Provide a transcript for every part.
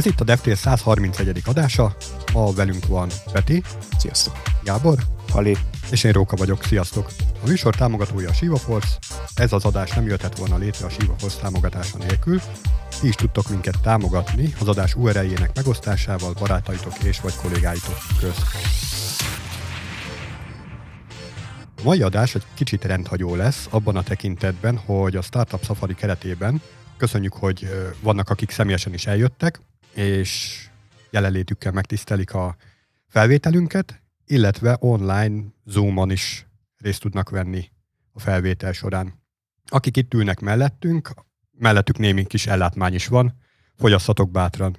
Ez itt a DevTé 131. adása, ma velünk van Peti. Sziasztok! Gábor. Halé. És én Róka vagyok, sziasztok! A műsor támogatója a SzivaForce, ez az adás nem jöhetett volna létre a SzivaForce támogatása nélkül. Ti is tudtok minket támogatni az adás URL-jének megosztásával barátaitok és vagy kollégáitok közt. A mai adás egy kicsit rendhagyó lesz abban a tekintetben, hogy a Startup Safari keretében köszönjük, hogy vannak, akik személyesen is eljöttek, és jelenlétükkel megtisztelik a felvételünket, illetve online Zoom-on is részt tudnak venni a felvétel során. Akik itt ülnek mellettük némi kis ellátmány is van, fogyasszatok bátran.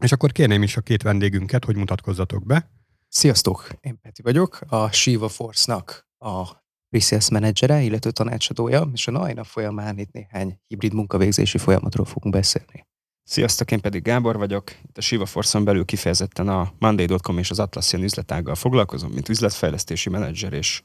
És akkor kérném is a két vendégünket, hogy mutatkozzatok be. Sziasztok, én Peti vagyok, a SzivaForce-nak a pre-sales menedzsere, illetve tanácsadója, és a mai nap folyamán itt néhány hibrid munkavégzési folyamatról fogunk beszélni. Sziasztok, én pedig Gábor vagyok. Itt a SzivaForce-on belül kifejezetten a Monday.com és az Atlassian üzletággal foglalkozom, mint üzletfejlesztési menedzser, és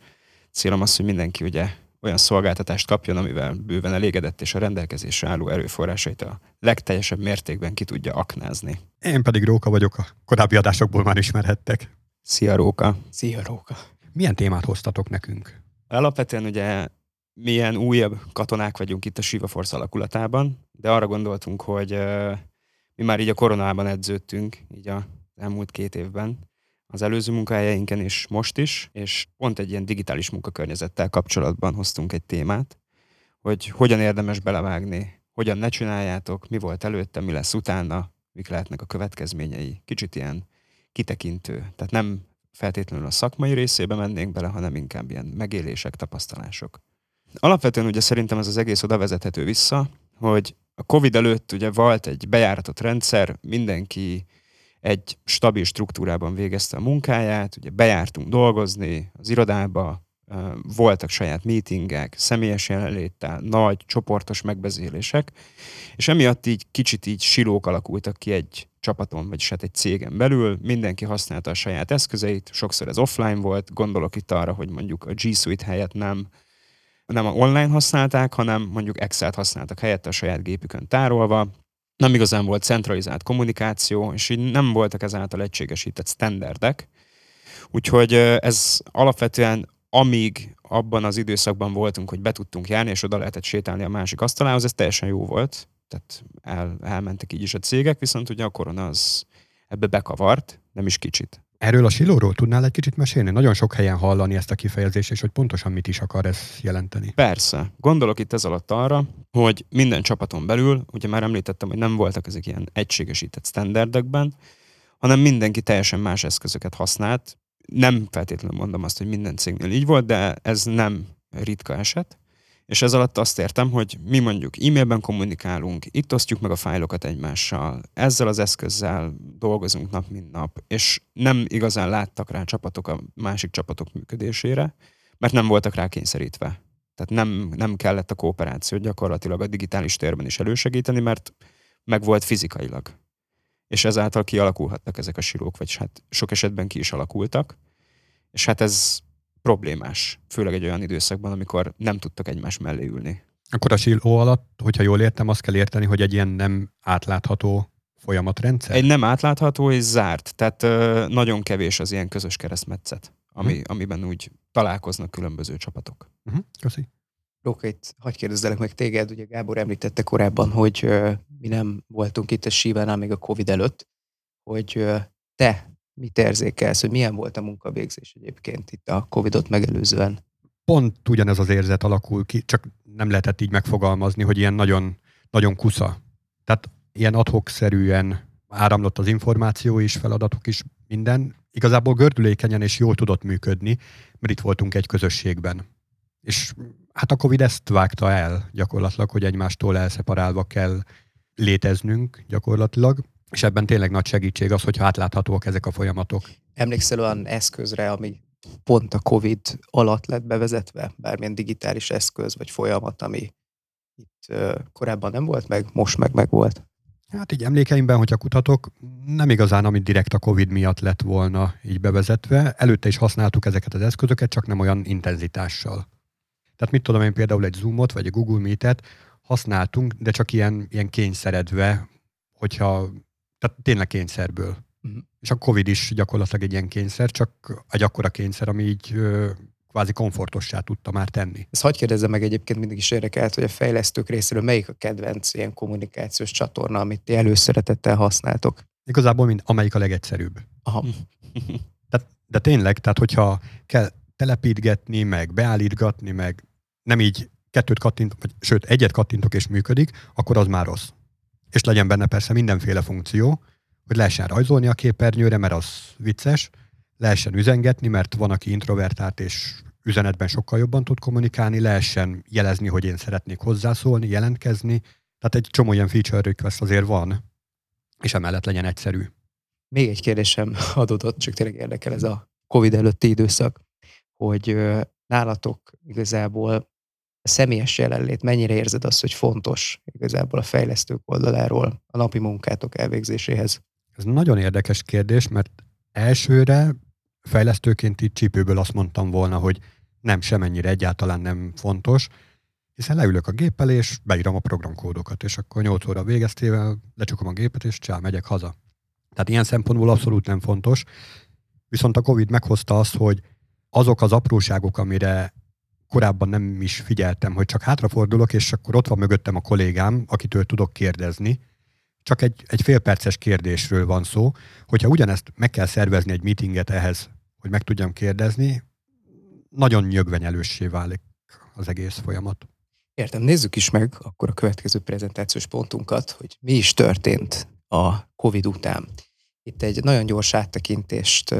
célom az, hogy mindenki ugye olyan szolgáltatást kapjon, amivel bőven elégedett, és a rendelkezésre álló erőforrásait a legteljesebb mértékben ki tudja aknázni. Én pedig Róka vagyok, a korábbi adásokból már ismerhettek. Szia Róka! Szia Róka! Milyen témát hoztatok nekünk? Alapvetően ugye milyen újabb katonák vagyunk itt a SzivaForce alakulatában, de arra gondoltunk, hogy mi már így a koronában edződtünk, így az elmúlt 2 évben, az előző munkahelyeinken és most is, és pont egy ilyen digitális munkakörnyezettel kapcsolatban hoztunk egy témát, hogy hogyan érdemes belevágni, hogyan ne csináljátok, mi volt előtte, mi lesz utána, mik lehetnek a következményei. Kicsit ilyen kitekintő, tehát nem feltétlenül a szakmai részébe mennénk bele, hanem inkább ilyen megélések, tapasztalások. Alapvetően ugye szerintem ez az egész oda vezethető vissza, hogy a Covid előtt ugye volt egy bejáratott rendszer, mindenki egy stabil struktúrában végezte a munkáját, ugye bejártunk dolgozni az irodába, voltak saját meetingek, személyes jelenléttel, nagy csoportos megbeszélések, és emiatt így kicsit így silók alakultak ki egy csapaton, vagyis hát egy cégen belül, mindenki használta a saját eszközeit, sokszor ez offline volt, gondolok itt arra, hogy mondjuk a G Suite helyett nem online használták, hanem mondjuk Excel-t használtak helyette a saját gépükön tárolva, nem igazán volt centralizált kommunikáció, és így nem voltak ezáltal egységesített standardek. Úgyhogy ez alapvetően amíg abban az időszakban voltunk, hogy be tudtunk járni, és oda lehetett sétálni a másik asztalához, ez teljesen jó volt. Tehát elmentek így is a cégek, viszont ugye a korona az ebbe bekavart, nem is kicsit. Erről a silóról tudnál egy kicsit mesélni? Nagyon sok helyen hallani ezt a kifejezést, és hogy pontosan mit is akar ez jelenteni. Persze. Gondolok itt ez alatt arra, hogy minden csapaton belül, ugye már említettem, hogy nem voltak ezek ilyen egységesített standardekben, hanem mindenki teljesen más eszközöket használt. Nem feltétlenül mondom azt, hogy minden cégnél így volt, de ez nem ritka eset. És ez alatt azt értem, hogy mi mondjuk e-mailben kommunikálunk, itt osztjuk meg a fájlokat egymással, ezzel az eszközzel dolgozunk nap, mint nap, és nem igazán láttak rá csapatok a másik csapatok működésére, mert nem voltak rá kényszerítve. Tehát nem kellett a kooperációt gyakorlatilag a digitális térben is elősegíteni, mert meg volt fizikailag. És ezáltal kialakulhattak ezek a silók, vagy hát sok esetben ki is alakultak, és hát ez problémás, főleg egy olyan időszakban, amikor nem tudtak egymás mellé ülni. Akkor a siló alatt, hogyha jól értem, azt kell érteni, hogy egy ilyen nem átlátható folyamatrendszer? Egy nem átlátható és zárt, tehát nagyon kevés az ilyen közös keresztmetszet, amiben úgy találkoznak különböző csapatok. Köszi. Róka, itt hadd kérdezzelek meg téged, ugye Gábor említette korábban, hogy mi nem voltunk itt a Szivánál még a Covid előtt, hogy te mit érzékelsz, hogy milyen volt a munkavégzés egyébként itt a Covidot megelőzően? Pont ugyanez az érzet alakul ki, csak nem lehetett így megfogalmazni, hogy ilyen nagyon, nagyon kusza. Tehát ilyen ad hoc-szerűen áramlott az információ is, feladatok is, minden. Igazából gördülékenyen és jól tudott működni, mert itt voltunk egy közösségben. És hát a Covid ezt vágta el gyakorlatilag, hogy egymástól elszeparálva kell léteznünk gyakorlatilag, és ebben tényleg nagy segítség az, hogyha átláthatóak ezek a folyamatok. Emlékszel olyan eszközre, ami pont a Covid alatt lett bevezetve? Bármilyen digitális eszköz vagy folyamat, ami itt korábban nem volt meg, most meg volt? Hát így emlékeimben, hogyha kutatok, nem igazán, ami direkt a Covid miatt lett volna így bevezetve. Előtte is használtuk ezeket az eszközöket, csak nem olyan intenzitással. Tehát mit tudom én, például egy Zoomot vagy egy Google Meet-et használtunk, de csak ilyen kényszeredve, hogyha Tehát tényleg kényszerből. Uh-huh. És a Covid is gyakorlatilag egy ilyen kényszer, csak egy akkora kényszer, ami így kvázi komfortossá tudta már tenni. Ezt hadd kérdezzem meg, egyébként mindig is érdekelt, hogy a fejlesztők részéről melyik a kedvenc ilyen kommunikációs csatorna, amit ti előszeretettel használtok? Igazából mind, amelyik a legegyszerűbb. Aha. De tényleg, tehát hogyha kell telepítgetni, meg beállítgatni, meg nem így kettőt kattintok, vagy sőt egyet kattintok és működik, akkor az már rossz. És legyen benne persze mindenféle funkció, hogy lehessen rajzolni a képernyőre, mert az vicces, lehessen üzengetni, mert van, aki introvertált és üzenetben sokkal jobban tud kommunikálni, lehessen jelezni, hogy én szeretnék hozzászólni, jelentkezni. Tehát egy csomó ilyen feature request azért van, és emellett legyen egyszerű. Még egy kérdésem adódott, csak tényleg érdekel ez a Covid előtti időszak, hogy nálatok igazából a személyes jelenlét, mennyire érzed azt, hogy fontos igazából a fejlesztők oldaláról a napi munkátok elvégzéséhez? Ez nagyon érdekes kérdés, mert elsőre fejlesztőként így csípőből azt mondtam volna, hogy nem semennyire egyáltalán nem fontos, hiszen leülök a géppel és beírom a programkódokat, és akkor 8 óra végeztével lecsukom a gépet és csá, megyek haza. Tehát ilyen szempontból abszolút nem fontos. Viszont a Covid meghozta azt, hogy azok az apróságok, amire korábban nem is figyeltem, hogy csak hátrafordulok, és akkor ott van mögöttem a kollégám, akitől tudok kérdezni. Csak egy félperces kérdésről van szó, hogyha ugyanezt meg kell szervezni egy meetinget ehhez, hogy meg tudjam kérdezni, nagyon nyögvenyelőssé válik az egész folyamat. Értem, nézzük is meg akkor a következő prezentációs pontunkat, hogy mi is történt a Covid után. Itt egy nagyon gyors áttekintést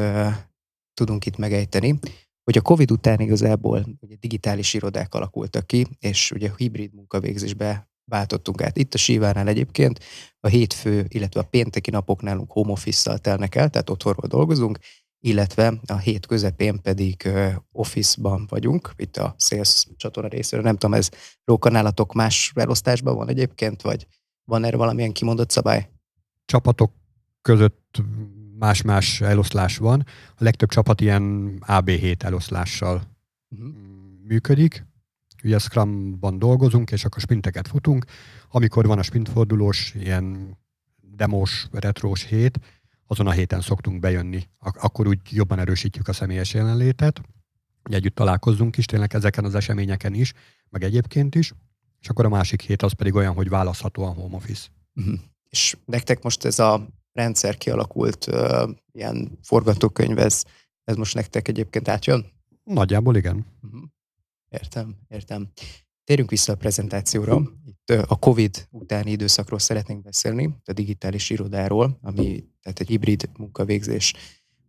tudunk itt megejteni, hogy a Covid után igazából ugye digitális irodák alakultak ki, és ugye hibrid munkavégzésbe váltottunk át. Itt a Sivánál egyébként a hétfő, illetve a pénteki napok nálunk home office-szal telnek el, tehát otthonról dolgozunk, illetve a hét közepén pedig office-ban vagyunk, itt a sales csatorna részéről, nem tudom, ez rókanálatok más elosztásban van egyébként, vagy van erre valamilyen kimondott szabály? Csapatok között más-más eloszlás van. A legtöbb csapat ilyen AB7 eloszlással működik. Ugye Scrum-ban dolgozunk, és akkor sprinteket futunk. Amikor van a sprintfordulós, ilyen demos, retrós hét, azon a héten szoktunk bejönni. Akkor úgy jobban erősítjük a személyes jelenlétet. Ugye együtt találkozzunk is, tényleg ezeken az eseményeken is, meg egyébként is. És akkor a másik hét az pedig olyan, hogy választhatóan home office. Uh-huh. És nektek most ez a rendszer kialakult ilyen forgatókönyv, ez most nektek egyébként átjön? Nagyjából igen. Uh-huh. Értem. Térjünk vissza a prezentációra. Itt a Covid utáni időszakról szeretnénk beszélni, a digitális irodáról, ami tehát egy hibrid munkavégzés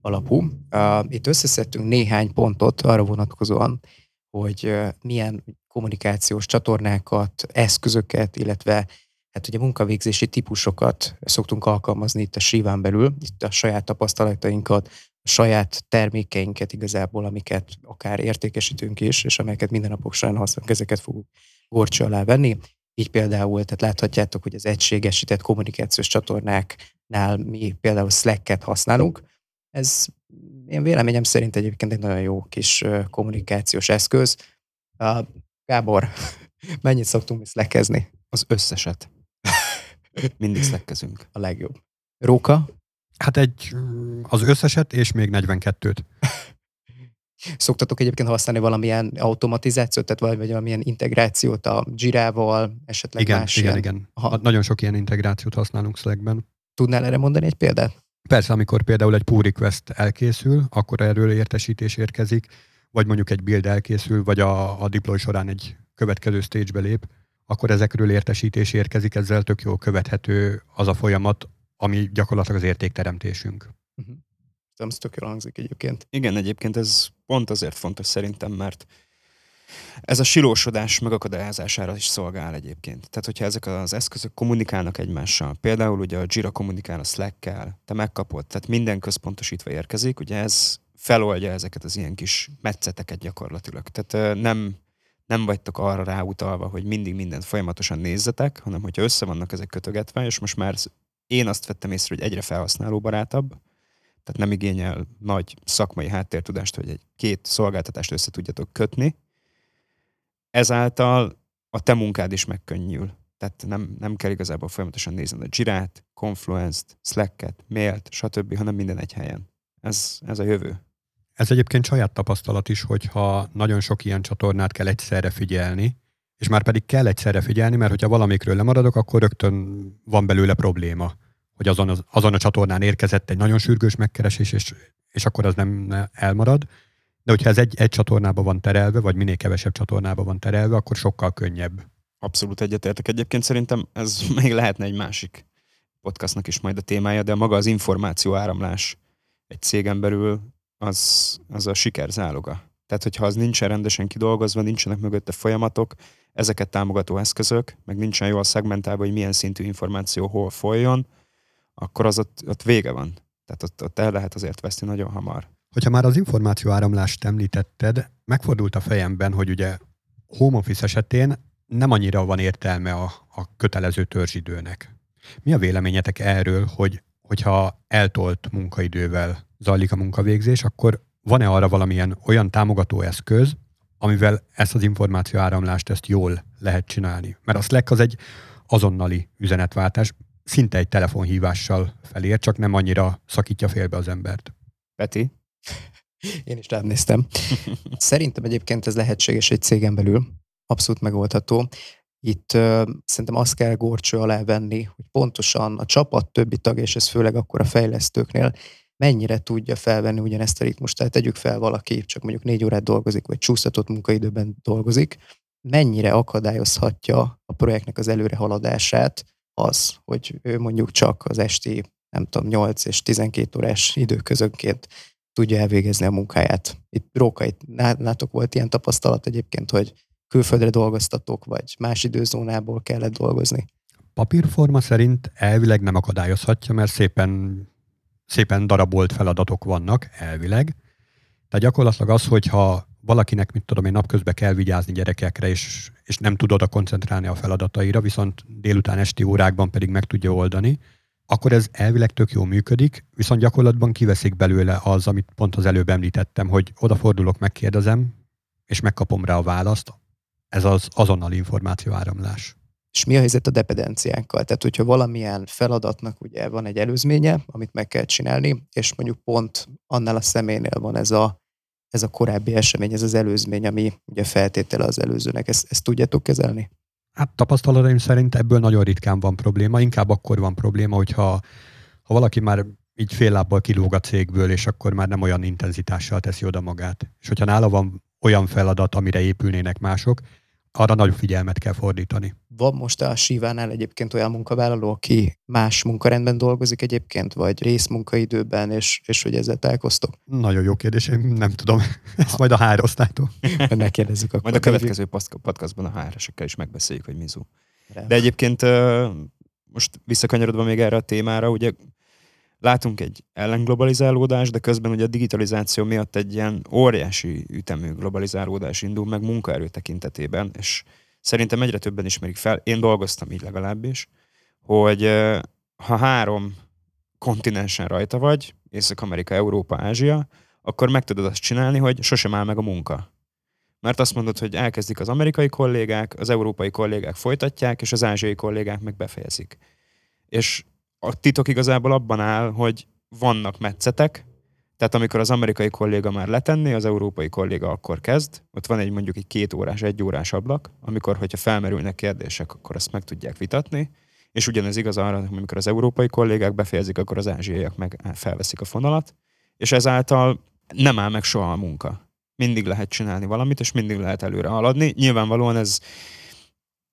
alapú. Itt összeszedtünk néhány pontot arra vonatkozóan, hogy milyen kommunikációs csatornákat, eszközöket, illetve hát ugye munkavégzési típusokat szoktunk alkalmazni itt a Siván belül, itt a saját tapasztalatainkat, a saját termékeinket igazából, amiket akár értékesítünk is, és amelyeket mindennapok során használunk, ezeket fogunk górcső alá venni. Így például, tehát láthatjátok, hogy az egységesített kommunikációs csatornáknál mi például Slack-et használunk. Ez én véleményem szerint egyébként egy nagyon jó kis kommunikációs eszköz. Gábor, mennyit szoktunk mi Slack-ezni? Az összeset. Mindig Slack-ezünk. A legjobb. Róka? Hát az összeset, és még 42-t. Szoktatok egyébként használni valamilyen automatizációt, tehát valamilyen integrációt a Jira-val, esetleg igen. Nagyon sok ilyen integrációt használunk Slack-ben. Tudnál erre mondani egy példát? Persze, amikor például egy pull request elkészül, akkor erről értesítés érkezik, vagy mondjuk egy build elkészül, vagy a deploy során egy következő stage-be lép, akkor ezekről értesítés érkezik, ezzel tök jól követhető az a folyamat, ami gyakorlatilag az értékteremtésünk. Uh-huh. Ez tök jól hangzik egyébként. Igen, egyébként ez pont azért fontos szerintem, mert ez a silósodás megakadályozására is szolgál egyébként. Tehát, hogyha ezek az eszközök kommunikálnak egymással, például ugye a Jira kommunikál a Slack-kel, te megkapod, tehát minden központosítva érkezik, ugye ez feloldja ezeket az ilyen kis metszeteket gyakorlatilag. Tehát nem vagytok arra ráutalva, hogy mindig mindent folyamatosan nézzetek, hanem hogyha össze vannak ezek kötögetve, és most már én azt vettem észre, hogy egyre felhasználóbarátabb, tehát nem igényel nagy szakmai háttértudást, hogy két szolgáltatást össze tudjatok kötni. Ezáltal a te munkád is megkönnyül. Tehát nem kell igazából folyamatosan nézned a Jirát, Confluence-t, Slack-et, Mailt, stb., hanem minden egy helyen. Ez a jövő. Ez egyébként saját tapasztalat is, hogyha nagyon sok ilyen csatornát kell egyszerre figyelni, és már pedig kell egyszerre figyelni, mert hogyha valamikről lemaradok, akkor rögtön van belőle probléma, hogy azon a csatornán érkezett egy nagyon sürgős megkeresés, és akkor az nem elmarad. De hogyha ez egy csatornába van terelve, vagy minél kevesebb csatornába van terelve, akkor sokkal könnyebb. Abszolút egyetértek. Egyébként szerintem ez még lehetne egy másik podcastnak is majd a témája, de maga az információ áramlás egy cégen belül az a siker záloga. Tehát, hogyha az nincsen rendesen kidolgozva, nincsenek mögötte folyamatok, ezeket támogató eszközök, meg nincsen jól szegmentálva, hogy milyen szintű információ hol folyjon, akkor az ott vége van. Tehát ott el lehet azért veszni nagyon hamar. Hogyha már az információ áramlást említetted, megfordult a fejemben, hogy ugye home office esetén nem annyira van értelme a kötelező törzsidőnek. Mi a véleményetek erről, hogyha eltolt munkaidővel zajlik a munkavégzés, akkor van-e arra valamilyen olyan támogató eszköz, amivel ezt az információ áramlást jól lehet csinálni? Mert a Slack az egy azonnali üzenetváltás, szinte egy telefonhívással felér, csak nem annyira szakítja félbe az embert. Peti? Én is rád néztem. Szerintem egyébként ez lehetséges egy cégen belül. Abszolút megoldható. Itt szerintem azt kell górcső alá venni, hogy pontosan a csapat többi tag, és ez főleg akkor a fejlesztőknél, mennyire tudja felvenni ugyanezt a ritmust. Tehát tegyük fel valaki, csak mondjuk 4 órát dolgozik, vagy csúsztatott munkaidőben dolgozik, mennyire akadályozhatja a projektnek az előre haladását az, hogy ő mondjuk csak az esti, 8 és 12 órás időközönként tudja elvégezni a munkáját. Itt Róka, nátok volt ilyen tapasztalat egyébként, hogy külföldre dolgoztatok, vagy más időzónából kellett dolgozni? Papírforma szerint elvileg nem akadályozhatja, mert szépen darabolt feladatok vannak, elvileg. Tehát gyakorlatilag az, hogyha valakinek, napközben kell vigyázni gyerekekre, és nem tud oda koncentrálni a feladataira, viszont délután esti órákban pedig meg tudja oldani, akkor ez elvileg tök jól működik, viszont gyakorlatban kiveszik belőle az, amit pont az előbb említettem, hogy odafordulok, megkérdezem, és megkapom rá a választ. Ez az azonnali információáramlás. És mi a helyzet a dependenciánkkal? Tehát, hogyha valamilyen feladatnak ugye van egy előzménye, amit meg kell csinálni, és mondjuk pont annál a személynél van ez a korábbi esemény, ez az előzmény, ami ugye feltétele az előzőnek. Ezt tudjátok kezelni? Hát tapasztalataim szerint ebből nagyon ritkán van probléma, inkább akkor van probléma, hogyha valaki már így fél lábbal kilóg a cégből, és akkor már nem olyan intenzitással teszi oda magát. És hogyha nála van olyan feladat, amire épülnének mások, arra nagyobb figyelmet kell fordítani. Van most a Szivánál egyébként olyan munkavállaló, aki más munkarendben dolgozik egyébként, vagy részmunkaidőben, és hogy ezzel találkoztok? Nagyon jó kérdés, én nem tudom. Ezt majd a HR-osztálytól. Ne kérdezzük akkor. Majd a következő podcastban a HR-esekkel is megbeszéljük, hogy mizu. De egyébként most visszakanyarodva még erre a témára, ugye látunk egy ellenglobalizálódást, de közben ugye a digitalizáció miatt egy ilyen óriási ütemű globalizálódás indul meg munkaerő tekintetében, és szerintem egyre többen ismerik fel, én dolgoztam így legalábbis, hogy ha 3 kontinensen rajta vagy, Észak-Amerika, Európa, Ázsia, akkor meg tudod azt csinálni, hogy sosem áll meg a munka. Mert azt mondod, hogy elkezdik az amerikai kollégák, az európai kollégák folytatják, és az ázsiai kollégák meg befejezik. És a titok igazából abban áll, hogy vannak metszetek, tehát amikor az amerikai kolléga már letenné, az európai kolléga akkor kezd, ott van egy mondjuk egy 2 órás, 1 órás ablak, amikor, hogyha felmerülnek kérdések, akkor azt meg tudják vitatni, és ugyanez igaz arra, hogy amikor az európai kollégák befejezik, akkor az ázsiaiak meg felveszik a fonalat, és ezáltal nem áll meg soha a munka. Mindig lehet csinálni valamit, és mindig lehet előre haladni. Nyilvánvalóan ez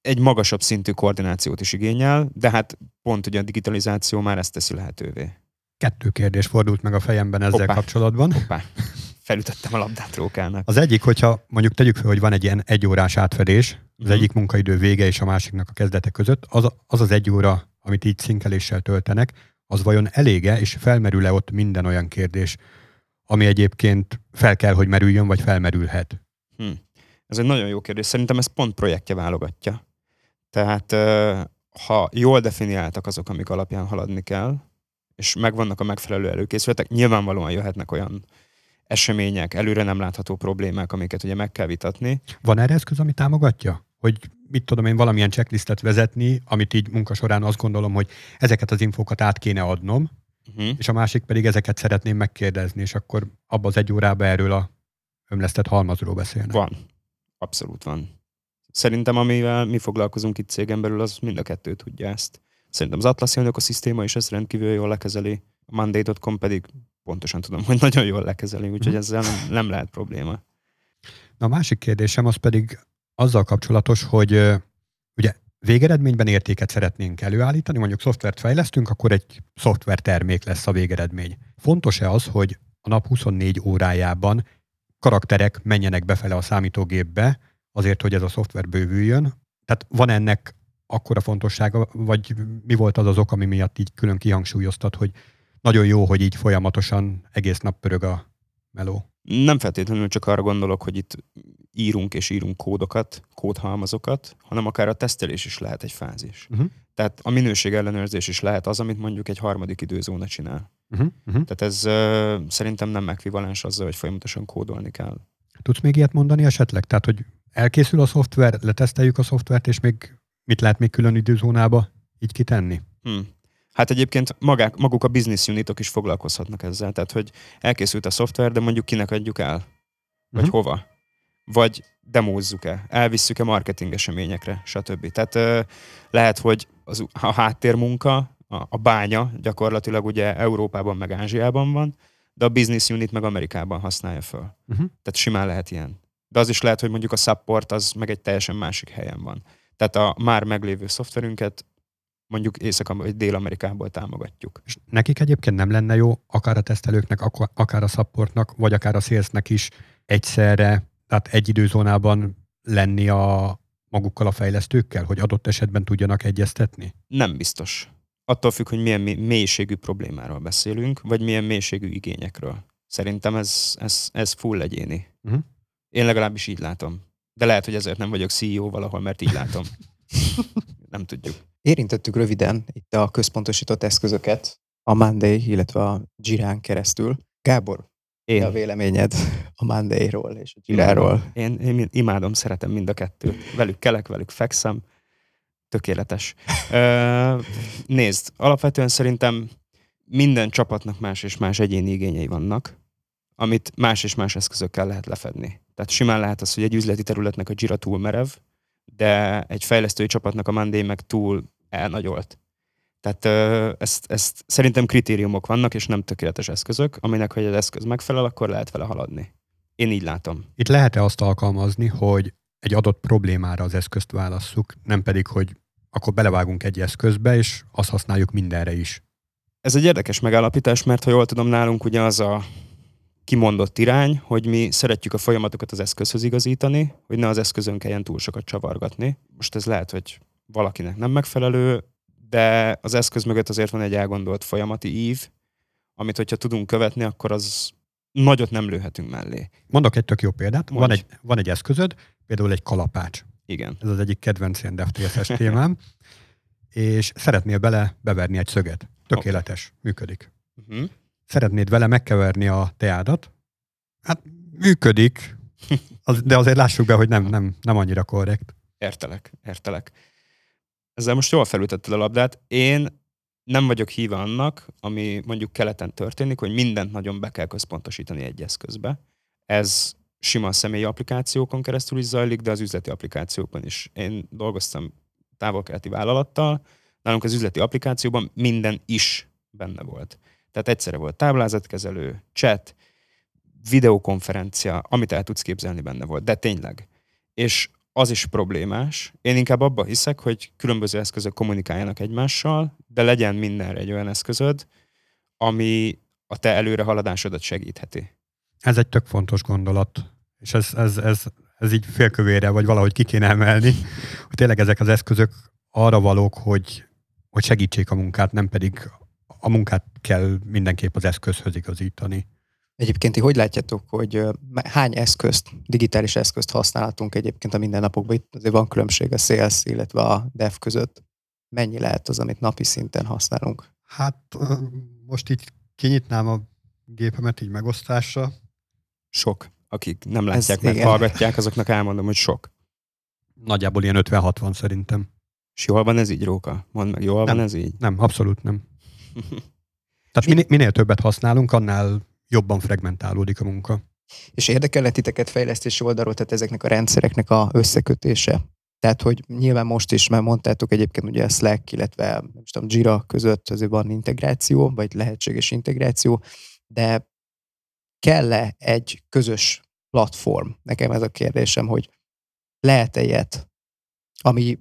egy magasabb szintű koordinációt is igényel, de hát pont ugye a digitalizáció már ezt teszi lehetővé. 2 kérdés fordult meg a fejemben ezzel kapcsolatban. Felütöttem a labdát Rókának. Az egyik, hogyha mondjuk tegyük fel, hogy van egy ilyen 1 órás átfedés, az egyik munkaidő vége és a másiknak a kezdete között, az 1 óra, amit így szinkeléssel töltenek, az vajon elége, és felmerül-e ott minden olyan kérdés, ami egyébként fel kell, hogy merüljön, vagy felmerülhet? Ez egy nagyon jó kérdés. Szerintem ez pont projektje válogatja. Tehát ha jól definiáltak azok, amik alapján haladni kell, és megvannak a megfelelő előkészületek, nyilvánvalóan jöhetnek olyan események, előre nem látható problémák, amiket ugye meg kell vitatni. Van erre eszköz, ami támogatja? Hogy mit tudom én, valamilyen checklistet vezetni, amit így munka során azt gondolom, hogy ezeket az infókat át kéne adnom, és a másik pedig ezeket szeretném megkérdezni, és akkor abban az egy órában erről a ömlesztett halmazról beszélnek. Van. Abszolút van. Szerintem amivel mi foglalkozunk itt cégen belül, az mind a kettő tudja ezt. Szerintem az Atlassiannak a szisztéma is ezt rendkívül jól lekezeli, a Monday.com pedig pontosan tudom, hogy nagyon jól lekezeli, úgyhogy ezzel nem lehet probléma. Na a másik kérdésem az pedig azzal kapcsolatos, hogy ugye végeredményben értéket szeretnénk előállítani, mondjuk szoftvert fejlesztünk, akkor egy szoftvertermék lesz a végeredmény. Fontos-e az, hogy a nap 24 órájában karakterek menjenek befele a számítógépbe azért, hogy ez a szoftver bővüljön? Tehát van ennek akkora fontossága, vagy mi volt az az ok, ami miatt így külön kihangsúlyoztat, hogy nagyon jó, hogy így folyamatosan egész nap pörög a meló? Nem feltétlenül csak arra gondolok, hogy itt írunk és írunk kódokat, kódhalmazokat, hanem akár a tesztelés is lehet egy fázis. Tehát a minőség ellenőrzés is lehet az, amit mondjuk egy harmadik időzóna csinál. Tehát ez szerintem nem ekvivalens azzal, hogy folyamatosan kódolni kell. Tudsz még ilyet mondani esetleg? Tehát, hogy elkészül a szoftver, leteszteljük a szoftvert, és még mit lehet még külön időzónába így kitenni? Hát egyébként maguk a business unitok is foglalkozhatnak ezzel. Tehát, hogy elkészült a szoftver, de mondjuk kinek adjuk el? Vagy hova? Vagy demózzuk-e? Elvisszük-e marketing eseményekre? Stb. Tehát lehet, hogy a háttérmunka, a bánya gyakorlatilag ugye Európában meg Ázsiában van, de a business unit meg Amerikában használja föl. Tehát simán lehet ilyen. De az is lehet, hogy mondjuk a support az meg egy teljesen másik helyen van. Tehát a már meglévő szoftverünket mondjuk Dél-Amerikából támogatjuk. És nekik egyébként nem lenne jó akár a tesztelőknek, akár a supportnak, vagy akár a salesnek is egyszerre, tehát egy időzónában lenni a magukkal a fejlesztőkkel, hogy adott esetben tudjanak egyeztetni? Nem biztos. Attól függ, hogy milyen mélységű problémáról beszélünk, vagy milyen mélységű igényekről. Szerintem ez full egyéni. Én legalábbis így látom. De lehet, hogy ezért nem vagyok CEO valahol, mert így látom. Nem tudjuk. Érintettük röviden itt a központosított eszközöket, a Monday, illetve a Jirán keresztül. Gábor, mi a véleményed a Monday-ról és a Jiráról? Én imádom, szeretem mind a kettőt. Velük kelek, velük fekszem. Tökéletes. Nézd, alapvetően szerintem minden csapatnak más és más egyéni igényei vannak, amit más és más eszközökkel lehet lefedni. Tehát simán lehet az, hogy egy üzleti területnek a Jira túl merev, de egy fejlesztői csapatnak a Monday meg túl elnagyolt. Tehát ezt szerintem kritériumok vannak, és nem tökéletes eszközök, aminek, hogy az eszköz megfelel, akkor lehet vele haladni. Én így látom. Itt lehet-e azt alkalmazni, hogy egy adott problémára az eszközt válasszuk, nem pedig, hogy akkor belevágunk egy eszközbe, és azt használjuk mindenre is? Ez egy érdekes megállapítás, mert ha jól tudom, nálunk ugye az a kimondott irány, hogy mi szeretjük a folyamatokat az eszközhöz igazítani, hogy ne az eszközön kelljen túl sokat csavargatni. Most ez lehet, hogy valakinek nem megfelelő, de az eszköz mögött azért van egy elgondolt folyamati ív, amit hogyha tudunk követni, akkor az nagyot nem lőhetünk mellé. Mondok egy tök jó példát. Van egy eszközöd, például egy kalapács. Igen. Ez az egyik kedvenc ilyen DevTé-es témám. És szeretnél bele beverni egy szöget. Tökéletes, működik. Szeretnéd vele megkeverni a teádat? Hát működik, de azért lássuk be, hogy nem annyira korrekt. Értelek. Ezzel most jól felültetted a labdát. Én nem vagyok híve annak, ami mondjuk keleten történik, hogy mindent nagyon be kell központosítani egy eszközbe. Ez sima személyi applikációkon keresztül is zajlik, de az üzleti applikációkon is. Én dolgoztam távol-keleti vállalattal, nálunk az üzleti applikációban minden is benne volt. Tehát egyszerre volt táblázatkezelő, chat, videokonferencia, amit el tudsz képzelni benne volt, de tényleg. És az is problémás. Én inkább abba hiszek, hogy különböző eszközök kommunikáljanak egymással, de legyen mindenre egy olyan eszközöd, ami a te előrehaladásodat segítheti. Ez egy tök fontos gondolat, és ez így félkövére, vagy valahogy ki kéne emelni, hogy tényleg ezek az eszközök arra valók, hogy segítsék a munkát, nem pedig a munkát kell mindenképp az eszközhöz igazítani. Egyébként ti hogy látjátok, hogy hány eszközt, digitális eszközt használhatunk egyébként a mindennapokban? Itt azért van különbség a sales, illetve a dev között. Mennyi lehet az, amit napi szinten használunk? Hát most így kinyitnám a gépemet így megosztásra. Sok. Akik nem látják, mert hallgatják, azoknak elmondom, hogy sok. Nagyjából ilyen 50-60 szerintem. És jól van ez így, Róka? Mondd meg, jól van ez így? Nem, abszolút nem. Tehát minél többet használunk, annál jobban fragmentálódik a munka. És érdekel titeket fejlesztési oldalról, tehát ezeknek a rendszereknek a összekötése? Tehát, hogy nyilván most is már mondtátok egyébként ugye a Slack, illetve nem tudom, Jira között azért van integráció, vagy lehetséges integráció, de kell-e egy közös platform? Nekem ez a kérdésem, hogy lehet-e ilyet, ami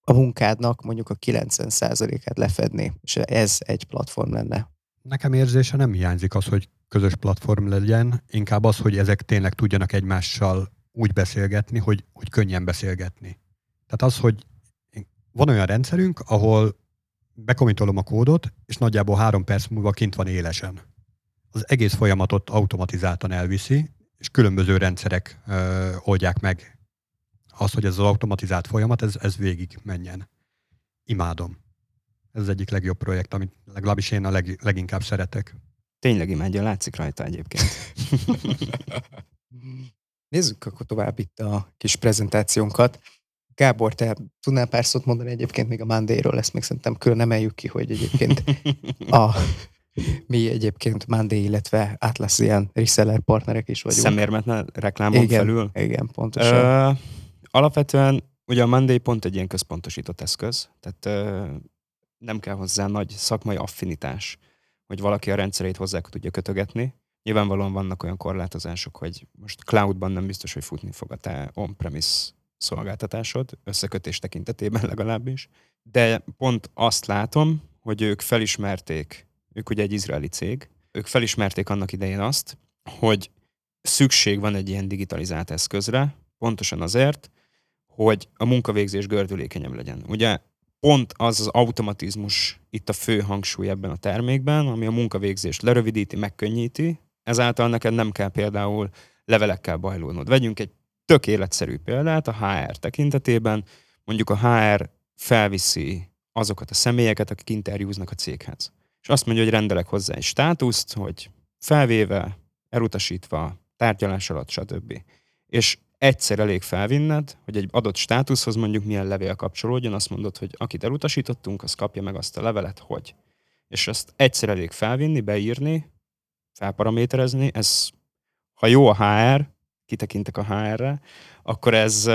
a munkádnak mondjuk a 90%-át lefedni, és ez egy platform lenne? Nekem érzése nem hiányzik az, hogy közös platform legyen, inkább az, hogy ezek tényleg tudjanak egymással úgy beszélgetni, hogy könnyen beszélgetni. Tehát az, hogy van olyan rendszerünk, ahol bekommentolom a kódot, és nagyjából 3 perc múlva kint van élesen. Az egész folyamatot automatizáltan elviszi, és különböző rendszerek oldják meg. Az, hogy ez az automatizált folyamat, ez végig menjen. Imádom. Ez az egyik legjobb projekt, amit legalábbis én a leginkább szeretek. Tényleg imádja, látszik rajta egyébként. Nézzük akkor tovább itt a kis prezentációnkat. Gábor, te tudnál pár szót mondani egyébként még a Monday-ről, ezt még szerintem külön emeljük ki, hogy egyébként mi egyébként Monday, illetve Atlassian reseller partnerek is vagyunk. Szemérmetlen reklámon felül? Igen, pontosan. Alapvetően ugye a Monday pont egy ilyen központosított eszköz, tehát nem kell hozzá nagy szakmai affinitás, hogy valaki a rendszereit hozzá tudja kötögetni. Nyilvánvalóan vannak olyan korlátozások, hogy most cloudban nem biztos, hogy futni fog a te on-premise szolgáltatásod, összekötés tekintetében legalábbis. De pont azt látom, hogy ők felismerték, ők ugye egy izraeli cég, ők felismerték annak idején azt, hogy szükség van egy ilyen digitalizált eszközre, pontosan azért, hogy a munkavégzés gördülékenyebb legyen. Ugye pont az az automatizmus itt a fő hangsúly ebben a termékben, ami a munkavégzést lerövidíti, megkönnyíti, ezáltal neked nem kell például levelekkel bajlódnod. Vegyünk egy tök életszerű példát a HR tekintetében. Mondjuk a HR felviszi azokat a személyeket, akik interjúznak a céghez. És azt mondja, hogy rendelek hozzá egy státuszt, hogy felvéve, elutasítva, tárgyalás alatt, stb. És egyszer elég felvinned, hogy egy adott státuszhoz mondjuk milyen levél kapcsolódjon, azt mondod, hogy akit elutasítottunk, az kapja meg azt a levelet, hogy. És azt egyszer elég felvinni, beírni, felparaméterezni, ez, ha jó a HR, kitekintek a HR-re, akkor ez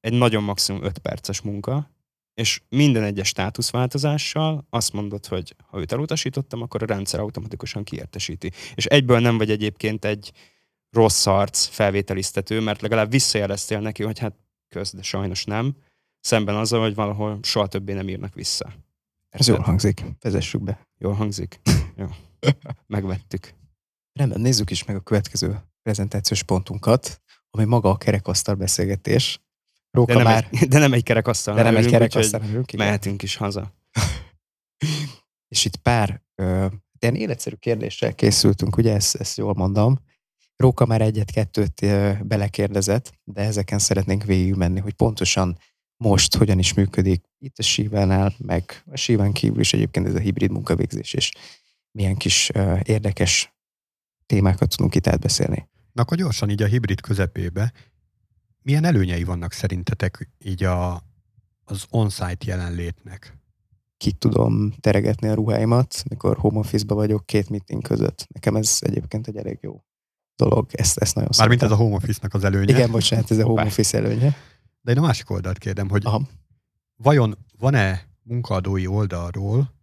egy nagyon maximum 5 perces munka, és minden egyes státuszváltozással azt mondod, hogy ha őt elutasítottam, akkor a rendszer automatikusan kiértesíti. És egyből nem vagy egyébként egy rossz arc felvételiztető, mert legalább visszajeleztél neki, hogy hát kösz, de sajnos nem, szemben azzal, hogy valahol soha többé nem írnak vissza. Ez jól hangzik. Vezessük be. Jól hangzik? Jó. Megvettük. Rendben, nézzük is meg a következő prezentációs pontunkat, ami maga a kerekasztal beszélgetés. Róka De nem egy kerekasztal, mehetünk is haza. És itt pár ilyen életszerű kérdéssel készültünk, ugye ezt jól mondom. Róka már egyet-kettőt belekérdezett, de ezeken szeretnénk végigmenni, hogy pontosan most hogyan is működik itt a Szivánál, meg a Sziván kívül is egyébként ez a hibrid munkavégzés, és milyen kis érdekes témákat tudunk itt átbeszélni. Na akkor gyorsan így a hibrid közepébe, milyen előnyei vannak szerintetek így az on-site jelenlétnek? Ki tudom teregetni a ruháimat, mikor home office-ba vagyok 2 meeting között. Nekem ez egyébként egy elég jó dolog, ezt nagyon szoktam. Mármint ez a home office-nak az előnye. Igen, bocsánat, ez a home office előnye. De én a másik oldalt kérdem, hogy vajon van-e munkaadói oldalról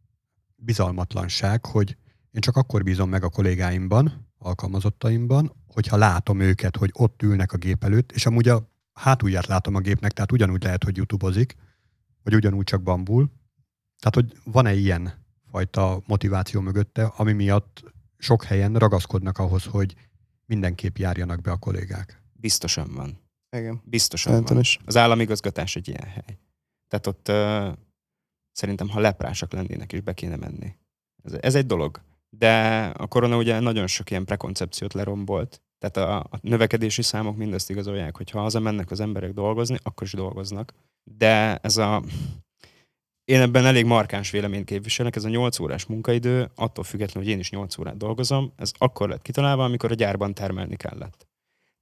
bizalmatlanság, hogy én csak akkor bízom meg a kollégáimban, alkalmazottaimban, hogyha látom őket, hogy ott ülnek a gép előtt, és amúgy a hátulját látom a gépnek, tehát ugyanúgy lehet, hogy YouTube-ozik, vagy ugyanúgy csak bambul. Tehát, hogy van-e ilyen fajta motiváció mögötte, ami miatt sok helyen ragaszkodnak ahhoz, hogy mindenképp járjanak be a kollégák. Biztosan van. Igen. Biztosan van. Is. Az államigazgatás egy ilyen hely. Tehát ott szerintem, ha leprásak lennének is, be kéne menni. Ez egy dolog. De a korona ugye nagyon sok ilyen prekoncepciót lerombolt. Tehát a növekedési számok mindezt igazolják, hogy ha hazamennek az emberek dolgozni, akkor is dolgoznak. De én ebben elég markáns véleményt képviselek, ez a 8 órás munkaidő, attól függetlenül, hogy én is 8 órát dolgozom, ez akkor lett kitalálva, amikor a gyárban termelni kellett.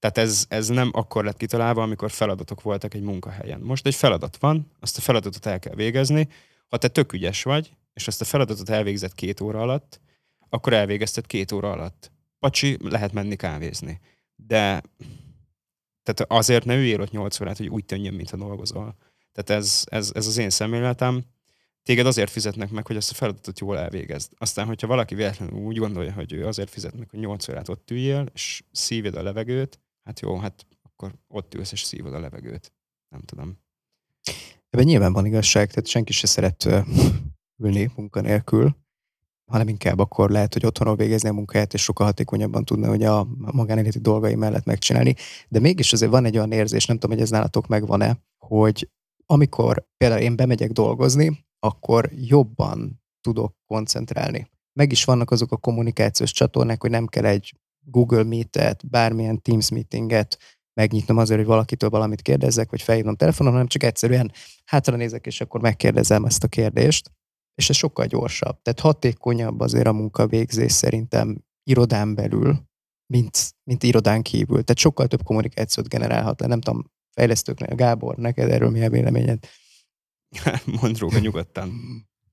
Tehát ez nem akkor lett kitalálva, amikor feladatok voltak egy munkahelyen. Most egy feladat van, azt a feladatot el kell végezni. Ha te tök ügyes vagy, és azt a feladatot elvégzed 2 óra alatt, akkor elvégezted 2 óra alatt. Pacsi, lehet menni kávézni. De tehát azért ne üljél ott 8 órát, hogy úgy tűnjön, mintha dolgozol. Tehát ez az én szemléletem. Téged azért fizetnek meg, hogy azt a feladatot jól elvégezd. Aztán, hogyha valaki véletlenül úgy gondolja, hogy ő azért fizet meg, hogy 8 órát ott üljél, és szíved a levegőt, hát jó, hát akkor ott ülsz, és szívod a levegőt. Nem tudom. Ebben nyilván van igazság, tehát senki se szeret ülni munkanélkül, hanem inkább akkor lehet, hogy otthonról végezni a munkáját, és sokkal hatékonyabban tudna ugye a magánéleti dolgai mellett megcsinálni. De mégis azért van egy olyan érzés, nem tudom, hogy ez nálatok megvan-e, hogy amikor például én bemegyek dolgozni, akkor jobban tudok koncentrálni. Meg is vannak azok a kommunikációs csatornák, hogy nem kell egy Google Meet-et, bármilyen Teams meetinget megnyitnom azért, hogy valakitől valamit kérdezzek, vagy felhívnom telefonon, hanem csak egyszerűen hátranézek, és akkor megkérdezem ezt a kérdést, és ez sokkal gyorsabb. Tehát hatékonyabb azért a munkavégzés szerintem irodán belül, mint irodán kívül. Tehát sokkal több kommunikációt generálhat le. Nem tudom, fejlesztőknél. Gábor, neked erről mi a véleményed? Mondd róla nyugodtan.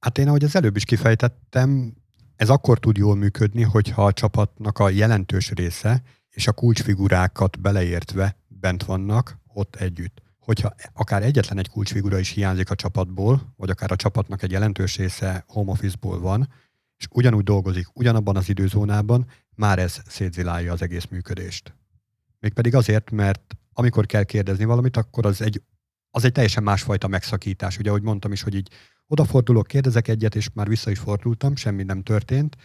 Hát én, ahogy az előbb is kifejtettem, ez akkor tud jól működni, hogyha a csapatnak a jelentős része és a kulcsfigurákat beleértve bent vannak ott együtt. Hogyha akár egyetlen egy kulcsfigura is hiányzik a csapatból, vagy akár a csapatnak egy jelentős része home office-ból van, és ugyanúgy dolgozik ugyanabban az időzónában, már ez szétzilálja az egész működést. Mégpedig azért, mert amikor kell kérdezni valamit, akkor az egy teljesen másfajta megszakítás. Ugye, ahogy mondtam is, hogy így odafordulok, kérdezek egyet, és már vissza is fordultam, semmi nem történt.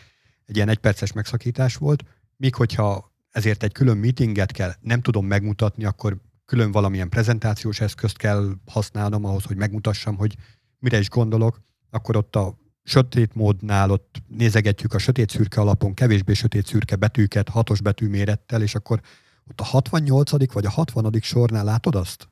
Egy ilyen 1 perces megszakítás volt. Míg hogyha ezért egy külön meetinget kell, nem tudom megmutatni, akkor külön valamilyen prezentációs eszközt kell használnom ahhoz, hogy megmutassam, hogy mire is gondolok. Akkor ott a sötét módnál ott nézegetjük a sötét szürke alapon, kevésbé sötét szürke betűket, 6-os betűmérettel, és akkor ott a 68. vagy a 60. sornál látod azt?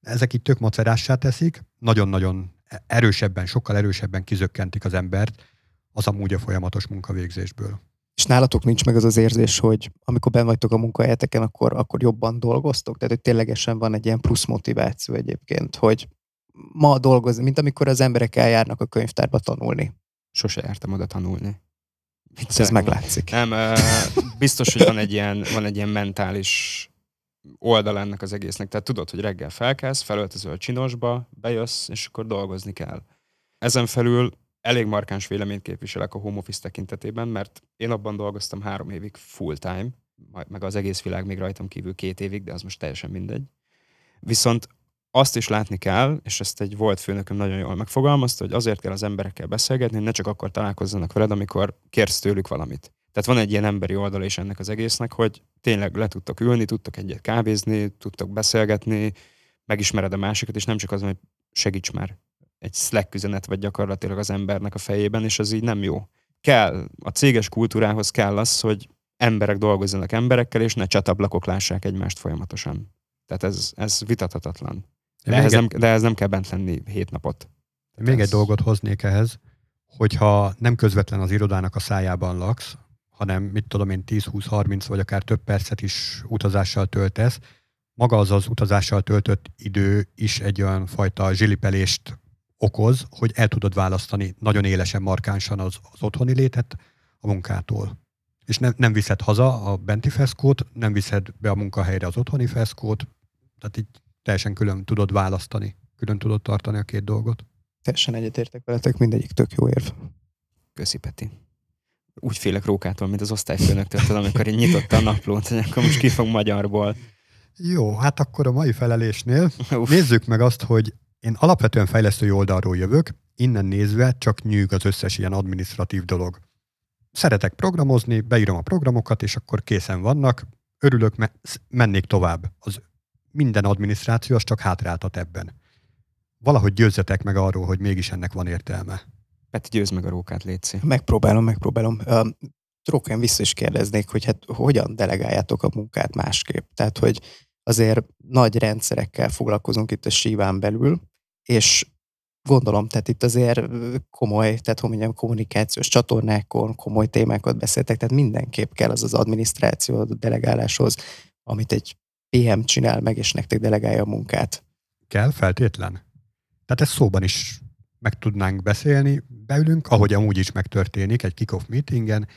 Ezek így tök macerássá teszik, nagyon-nagyon erősebben, sokkal erősebben kizökkentik az embert az amúgy a folyamatos munkavégzésből. És nálatok nincs meg az az érzés, hogy amikor benn vagytok a munkahelyeteken, akkor jobban dolgoztok? Tehát, hogy ténylegesen van egy ilyen plusz motiváció egyébként, hogy ma dolgozni, mint amikor az emberek eljárnak a könyvtárba tanulni. Sose jártam oda tanulni. Ez meglátszik. Nem, biztos, hogy van egy ilyen mentális oldal ennek az egésznek. Tehát tudod, hogy reggel felkelsz, felöltözöl a csinosba, bejössz, és akkor dolgozni kell. Ezen felül elég markáns véleményt képviselek a home office tekintetében, mert én abban dolgoztam 3 évig full time, meg az egész világ még rajtam kívül 2 évig, de az most teljesen mindegy. Viszont azt is látni kell, és ezt egy volt főnököm nagyon jól megfogalmazta, hogy azért kell az emberekkel beszélgetni, ne csak akkor találkozzanak veled, amikor kérsz tőlük valamit. Tehát van egy ilyen emberi oldala is ennek az egésznek, hogy tényleg le tudtok ülni, tudtok egyet kávézni, tudtok beszélgetni, megismered a másikat, és nem csak az, hogy segíts már, egy Slack üzenet vagy gyakorlatilag az embernek a fejében, és az így nem jó. Kell, a céges kultúrához kell az, hogy emberek dolgozzanak emberekkel, és ne csatablakok lássák egymást folyamatosan. Tehát ez vitathatatlan. De ez nem kell bent lenni 7 napot. Még egy dolgot hoznék ehhez, hogyha nem közvetlen az irodának a szájában laksz, hanem mit tudom én 10-20-30 vagy akár több percet is utazással töltesz, maga az utazással töltött idő is egy olyan fajta zsilipelést okoz, hogy el tudod választani nagyon élesen, markánsan az otthoni létet a munkától. És nem viszed haza a benti feszkót, nem viszed be a munkahelyre az otthoni feszkót, tehát így teljesen külön tudod választani, külön tudod tartani a 2 dolgot. Teljesen egyetértek veletek, mindegyik tök jó érv. Köszi, Peti. Úgy félek Rókától, mint az osztályfőnöktől, amikor én nyitotta a naplót, hogy akkor most ki fog magyarból. Jó, hát akkor a mai felelésnél nézzük meg azt, hogy én alapvetően fejlesztői oldalról jövök, innen nézve csak nyűg az összes ilyen adminisztratív dolog. Szeretek programozni, beírom a programokat, és akkor készen vannak, örülök, mennék tovább. Minden adminisztráció az csak hátráltat ebben. Valahogy győzzetek meg arról, hogy mégis ennek van értelme. Peti, győzd meg a Rókát, létszik. Megpróbálom. Rókán vissza is kérdeznék, hogy hát hogyan delegáljátok a munkát másképp. Tehát, hogy azért nagy rendszerekkel foglalkozunk itt a Sziván belül, és gondolom, tehát itt azért komoly, tehát kommunikációs csatornákon komoly témákat beszéltek, tehát mindenképp kell az adminisztráció a delegáláshoz, amit egy PM csinál meg, és nektek delegálja a munkát. Kell feltétlen. Tehát ezt szóban is meg tudnánk beszélni, beülünk, ahogy amúgy is megtörténik egy kick-off meetingen,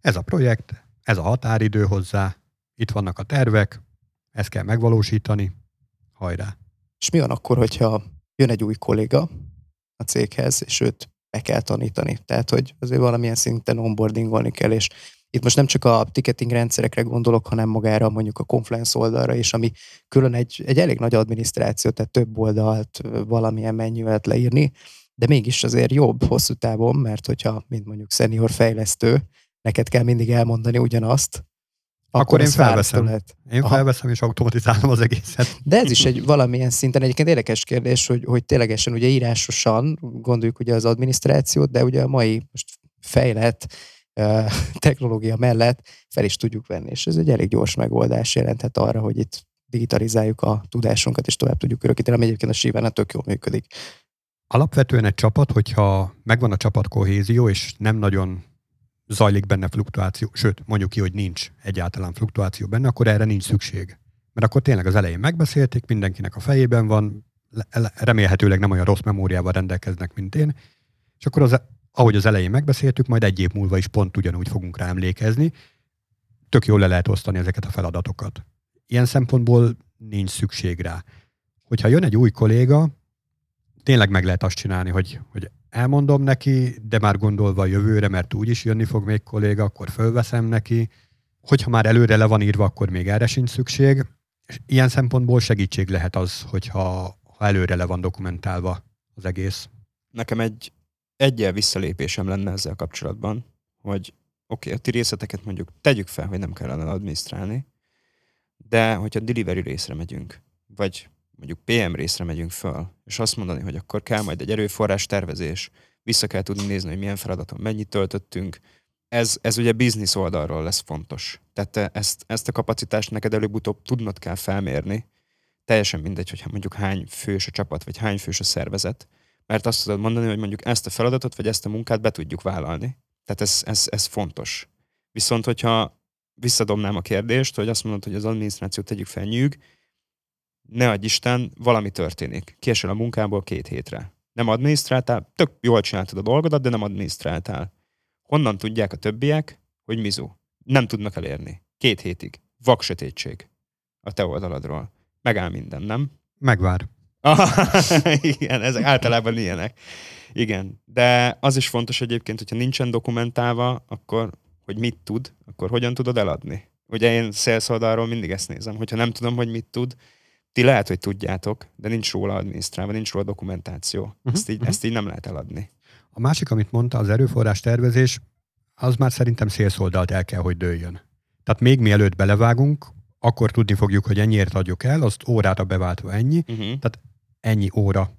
ez a projekt, ez a határidő hozzá, itt vannak a tervek, ezt kell megvalósítani, hajrá. És mi van akkor, hogyha jön egy új kolléga a céghez, és őt be kell tanítani? Tehát, hogy azért valamilyen szinten onboardingolni kell, és itt most nem csak a ticketing rendszerekre gondolok, hanem magára mondjuk a Confluence oldalra is, ami külön egy elég nagy adminisztráció, tehát több oldalt valamilyen menüvel leírni, de mégis azért jobb hosszú távon, mert hogyha, mint mondjuk senior fejlesztő, neked kell mindig elmondani ugyanazt, akkor én felveszem. Felveszem és automatizálom az egészet. De ez is egy valamilyen szinten egyébként érdekes kérdés, hogy ténylegesen ugye írásosan gondoljuk ugye az adminisztrációt, de ugye a mai most fejlett technológia mellett fel is tudjuk venni, és ez egy elég gyors megoldás jelenthet arra, hogy itt digitalizáljuk a tudásunkat, és tovább tudjuk örökíteni, ami egyébként a Szivánál tök jól működik. Alapvetően egy csapat, hogyha megvan a csapat kohézió, és nem nagyon zajlik benne fluktuáció, sőt, mondjuk ki, hogy nincs egyáltalán fluktuáció benne, akkor erre nincs szükség. Mert akkor tényleg az elején megbeszélték, mindenkinek a fejében van, remélhetőleg nem olyan rossz memóriával rendelkeznek, mint én, és akkor ahogy az elején megbeszéltük, majd egy év múlva is pont ugyanúgy fogunk rá emlékezni. Tök jól le lehet osztani ezeket a feladatokat. Ilyen szempontból nincs szükség rá. Hogyha jön egy új kolléga, tényleg meg lehet azt csinálni, hogy elmondom neki, de már gondolva a jövőre, mert úgyis jönni fog még kolléga, akkor fölveszem neki. Hogyha már előre le van írva, akkor még erre sincs szükség. És ilyen szempontból segítség lehet az, hogyha előre le van dokumentálva az egész. Nekem egyel visszalépésem lenne ezzel kapcsolatban, hogy oké, a ti részleteket mondjuk tegyük fel, hogy nem kellene adminisztrálni, de hogyha delivery részre megyünk, vagy mondjuk PM részre megyünk föl, és azt mondani, hogy akkor kell majd egy erőforrás tervezés, vissza kell tudni nézni, hogy milyen feladaton mennyit töltöttünk, ez ugye business oldalról lesz fontos. Tehát ezt a kapacitást neked előbb-utóbb tudnod kell felmérni, teljesen mindegy, hogyha mondjuk hány fős a csapat, vagy hány fős a szervezet, mert azt tudod mondani, hogy mondjuk ezt a feladatot, vagy ezt a munkát be tudjuk vállalni. Tehát ez fontos. Viszont, hogyha visszadomnám a kérdést, hogy azt mondod, hogy az adminisztrációt tegyük fel nyűg, ne adj Isten, valami történik. Kiesel a munkából 2 hétre. Nem adminisztráltál, tök jól csináltad a dolgodat, de nem adminisztráltál. Honnan tudják a többiek, hogy mizu? Nem tudnak elérni. 2 hétig. Vaksötétség a te oldaladról. Megáll minden, nem? Megvár. Igen, ezek általában ilyenek. Igen, de az is fontos egyébként, hogyha nincsen dokumentálva, akkor, hogy mit tud, akkor hogyan tudod eladni? Ugye én sales oldalról mindig ezt nézem, hogyha nem tudom, hogy mit tud, ti lehet, hogy tudjátok, de nincs róla adminisztrálva, nincs róla dokumentáció. Ezt így nem lehet eladni. A másik, amit mondta, az erőforrás tervezés, az már szerintem sales oldalt el kell, hogy dőljön. Tehát még mielőtt belevágunk, akkor tudni fogjuk, hogy ennyiért adjuk el, azt órára beváltva ennyi, tehát ennyi óra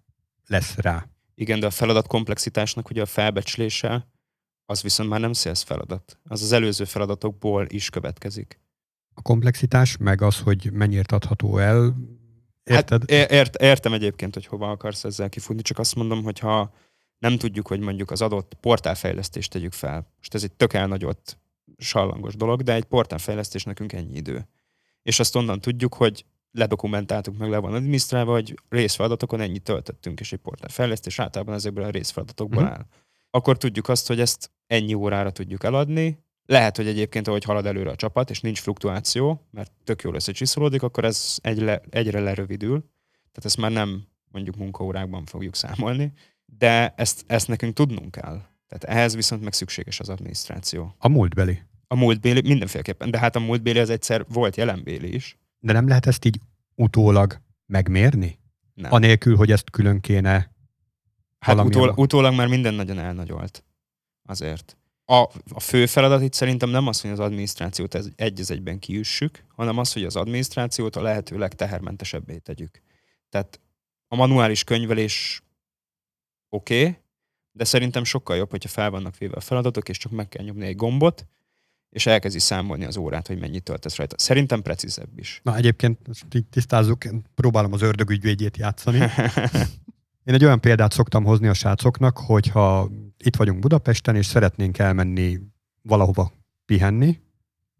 lesz rá. Igen, de a feladat komplexitásnak ugye a felbecslése, az viszont már nem sales feladat. Az az előző feladatokból is következik. A komplexitás, meg az, hogy mennyiért adható el, érted? Hát értem egyébként, hogy hova akarsz ezzel kifutni, csak azt mondom, hogy ha nem tudjuk, hogy mondjuk az adott portálfejlesztést tegyük fel, most ez egy tök elnagyott sallangos dolog, de egy portálfejlesztés nekünk ennyi idő. És azt onnan tudjuk, hogy ledokumentáltuk, meg le van adminisztrálva, hogy részfeladatokon ennyit töltöttünk, és egy portálfejlesztés általában ezekből a részfeladatokból áll. Akkor tudjuk azt, hogy ezt ennyi órára tudjuk eladni. Lehet, hogy egyébként, ahogy halad előre a csapat, és nincs fluktuáció, mert tök jól összecsiszolódik, akkor ez egyre lerövidül. Tehát ezt már nem mondjuk munkaórákban fogjuk számolni, de ezt nekünk tudnunk kell. Tehát ehhez viszont meg szükséges az adminisztráció. A múltbéli mindenféleképpen, de hát a múltbéli az egyszer volt jelenbéli is. De nem lehet ezt így utólag megmérni? Nem. Anélkül, hogy ezt külön kéne? Hát utólag már minden nagyon elnagyolt. Azért. A fő feladat itt szerintem nem az, hogy az adminisztrációt egy az egyben kiüssük, hanem az, hogy az adminisztrációt a lehető legtehermentesebbé tegyük. Tehát a manuális könyvelés oké, de szerintem sokkal jobb, hogyha fel vannak véve a feladatok, és csak meg kell nyomni egy gombot, és elkezdi számolni az órát, hogy mennyit töltesz rajta. Szerintem precízebb is. Na egyébként, így tisztázzuk, én próbálom az ördög ügyvédjét játszani. Én egy olyan példát szoktam hozni a srácoknak, hogyha itt vagyunk Budapesten, és szeretnénk elmenni valahova pihenni,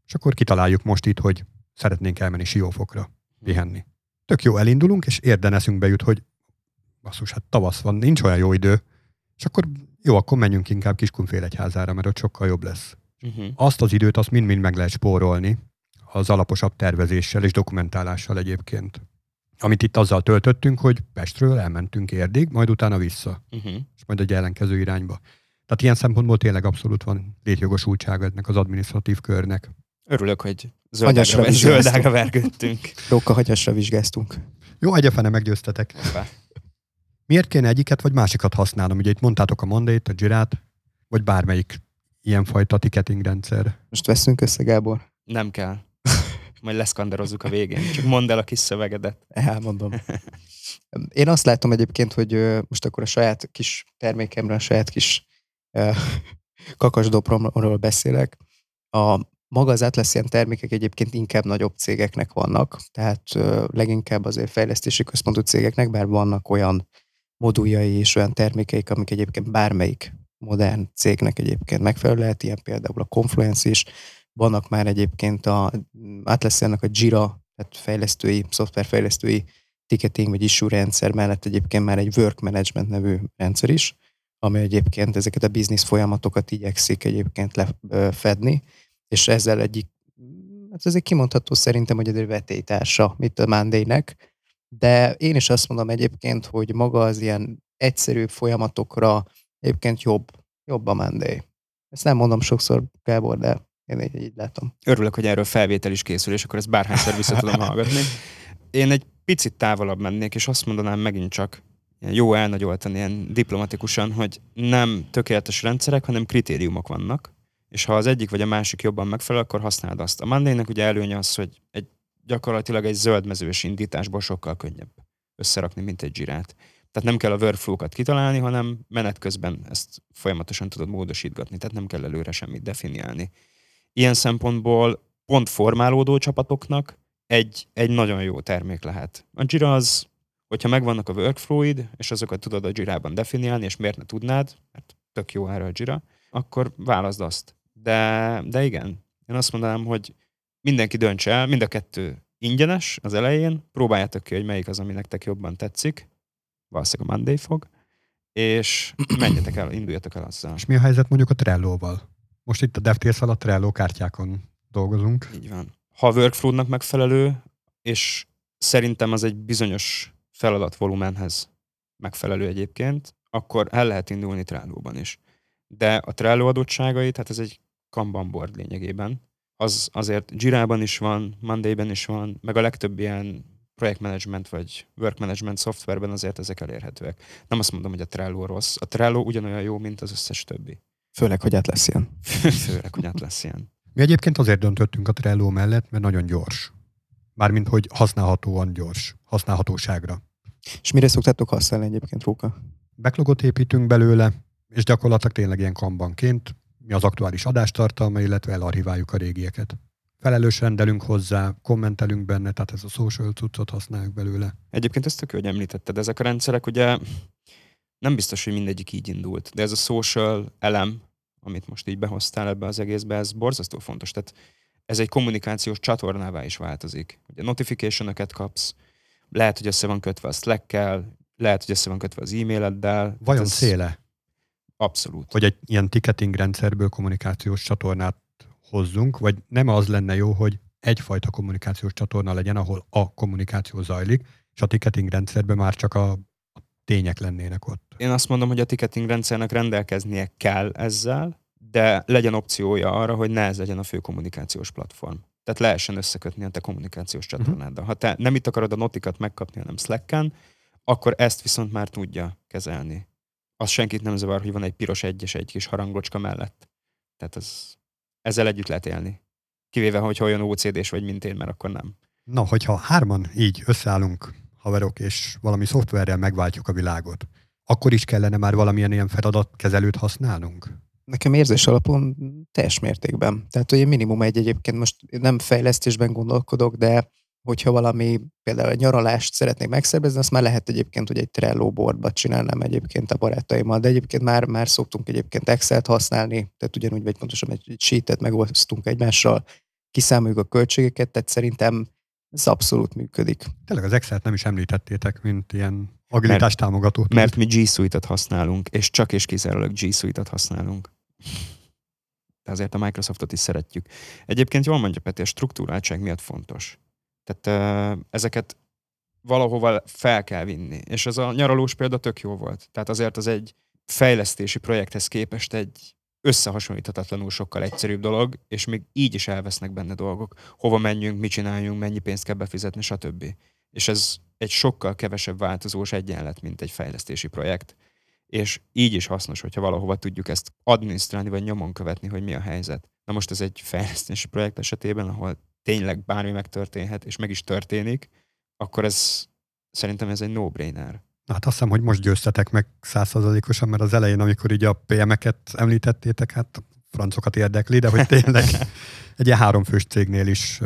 és akkor kitaláljuk most itt, hogy szeretnénk elmenni Siófokra. pihenni. Tök jó, elindulunk, és érden eszünkbe jut, hogy basszus, hát tavasz van, nincs olyan jó idő, és akkor jó, akkor menjünk inkább Kiskunfélegyházára, mert ott sokkal jobb lesz. Uh-huh. Azt az időt, azt mind-mind meg lehet spórolni az alaposabb tervezéssel és dokumentálással egyébként. Amit itt azzal töltöttünk, hogy Pestről elmentünk Érdig, majd utána vissza, és majd egy ellenkező irányba. Tehát ilyen szempontból tényleg abszolút van létjogosultsága ennek az adminisztratív körnek. Örülök, hogy zöldágra vergődtünk. Róka hagyasra vizsgáztunk. Jó, egyefene meggyőztetek. Hoppá. Miért kéne egyiket vagy másikat használnom? Ugye itt mondtátok a Monday-t, a Jira-t, vagy bármelyik ilyenfajta ticketing rendszer. Most veszünk össze, Gábor? Nem kell. Majd leszkanderozzuk a végén. Csak mondd el a kis szövegedet. Elmondom. Én azt látom egyébként, hogy most akkor a saját kis termékemről, a saját kis kakasdopromról beszélek. Maga az Atlassian termékek egyébként inkább nagyobb cégeknek vannak, tehát leginkább azért fejlesztési központú cégeknek, bár vannak olyan moduljai és olyan termékeik, amik egyébként bármelyik modern cégnek egyébként megfelelő lehet, ilyen például a Confluence is, vannak már egyébként a Atlassiannak a Jira, tehát fejlesztői, szoftverfejlesztői ticketing vagy issue rendszer mellett egyébként már egy work management nevű rendszer is, ami egyébként ezeket a business folyamatokat igyekszik egyébként lefedni, és ezzel egyik, hát ezért kimondható szerintem, hogy egy vetélytársa itt a Monday-nek, de én is azt mondom egyébként, hogy maga az ilyen egyszerűbb folyamatokra egyébként jobb a Monday. Ezt nem mondom sokszor, Gábor, de én így látom. Örülök, hogy erről felvétel is készül, és akkor ezt bárhányszor vissza tudom hallgatni. Én egy picit távolabb mennék, és azt mondanám megint csak, jó elnagyoltan, ilyen diplomatikusan, hogy nem tökéletes rendszerek, hanem kritériumok vannak, és ha az egyik vagy a másik jobban megfelel, akkor használd azt. A Monday-nek ugye előnye az, hogy gyakorlatilag egy zöldmezős indításból sokkal könnyebb összerakni, mint egy Jira-t. Tehát nem kell a workflow-kat kitalálni, hanem menet közben ezt folyamatosan tudod módosítgatni, tehát nem kell előre semmit definiálni. Ilyen szempontból pont formálódó csapatoknak egy nagyon jó termék lehet. A Jira az, hogyha megvannak a workflow-id, és azokat tudod a Jira-ban definiálni, és miért ne tudnád, mert tök jó erre a Jira, akkor válaszd azt. De igen, én azt mondanám, hogy mindenki döntse el, mind a kettő ingyenes az elején, próbáljátok ki, hogy melyik az, ami nektek jobban tetszik, valószínűleg a Monday fog, és menjetek el, induljatok el azzal. És mi a helyzet mondjuk a Trello-val? Most itt a DevTé-szel a Trello kártyákon dolgozunk. Így van. Ha a workflow-nak megfelelő, és szerintem az egy bizonyos feladatvolumenhez megfelelő egyébként, akkor el lehet indulni Trello-ban is. De a Trello adottságai, tehát ez egy Kanban board lényegében, az azért Jira-ban is van, Monday-ben is van, meg a legtöbb ilyen projektmenedzsment vagy workmanagement szoftverben azért ezek elérhetőek. Nem azt mondom, hogy a Trello rossz. A Trello ugyanolyan jó, mint az összes többi. Főleg, hogy Atlassian. Főleg, hogy Atlassian. Mi egyébként azért döntöttünk a Trello mellett, mert nagyon gyors. Mármint, hogy használhatóan gyors. Használhatóságra. És mire szoktátok használni egyébként, Róka? Backlogot építünk belőle, és gyakorlatilag tényleg ilyen kanbanként mi az aktuális adástartalma, illetve elarchiváljuk a régieket. Felelős rendelünk hozzá, kommentelünk benne, tehát ez a social cuccot használjuk belőle. Egyébként ezt tök jó, hogy említetted. Ezek a rendszerek ugye nem biztos, hogy mindegyik így indult, de ez a social elem, amit most így behoztál ebbe az egészbe, ez borzasztó fontos. Tehát ez egy kommunikációs csatornává is változik. Ugye notification-öket kapsz, lehet, hogy össze van kötve a Slack-kel, lehet, hogy össze van kötve az e-maileddel. Vajon ez széle? Abszolút. Hogy egy ilyen ticketing rendszerből kommunikációs csatornát hozzunk, vagy nem az lenne jó, hogy egyfajta kommunikációs csatorna legyen, ahol a kommunikáció zajlik, és a ticketing rendszerben már csak a tények lennének ott. Én azt mondom, hogy a ticketing rendszernek rendelkeznie kell ezzel, de legyen opciója arra, hogy ne ez legyen a fő kommunikációs platform. Tehát lehessen összekötni a te kommunikációs csatornáddal. Ha te nem itt akarod a notikat megkapni, hanem Slack-en, akkor ezt viszont már tudja kezelni. Az senkit nem zavar, hogy van egy piros egy és egy kis harangocska mellett. Tehát ezzel együtt lehet élni. Kivéve, hogyha olyan OCD-s vagy, mint én, mert akkor nem. Na, hogyha hárman így összeállunk, haverok, és valami szoftverrel megváltjuk a világot, akkor is kellene már valamilyen ilyen feladatkezelőt használnunk? Nekem érzés alapon teljes mértékben. Tehát, hogy minimum egy egyébként most nem fejlesztésben gondolkodok, de hogyha valami, például egy nyaralást szeretnék megszervezni, azt már lehet egyébként, hogy egy Trello boardba csinálnám egyébként a barátaimmal, de egyébként már szoktunk egyébként Excel-t használni, tehát ugyanúgy, vagy pontosan egy sheet-et megosztunk egymással, kiszámoljuk a költségeket, tehát szerintem Ez abszolút működik. Tényleg az Excel-t nem is említettétek, mint ilyen agilitás támogató. Mert mi G Suite-ot használunk, és csak és kizárólag G Suite-ot használunk. De azért a Microsoftot is szeretjük. Egyébként jól mondja Peti, a struktúráltság miatt fontos. Tehát ezeket valahova fel kell vinni. És ez a nyaralós példa tök jó volt. Tehát azért az egy fejlesztési projekthez képest egy összehasonlíthatatlanul sokkal egyszerűbb dolog, és még így is elvesznek benne dolgok. Hova menjünk, mit csináljunk, mennyi pénzt kell befizetni, stb. És ez egy sokkal kevesebb változós egyenlet, mint egy fejlesztési projekt. És így is hasznos, hogyha valahova tudjuk ezt adminisztrálni, vagy nyomon követni, hogy mi a helyzet. Na most ez egy fejlesztési projekt esetében, ahol tényleg bármi megtörténhet, és meg is történik, akkor ez szerintem ez egy no-brainer. Hát azt hiszem, hogy most győztetek meg 100%-osan, mert az elején, amikor így a PM-eket említettétek, hát francokat érdekli, de hogy tényleg egy ilyen háromfős cégnél is,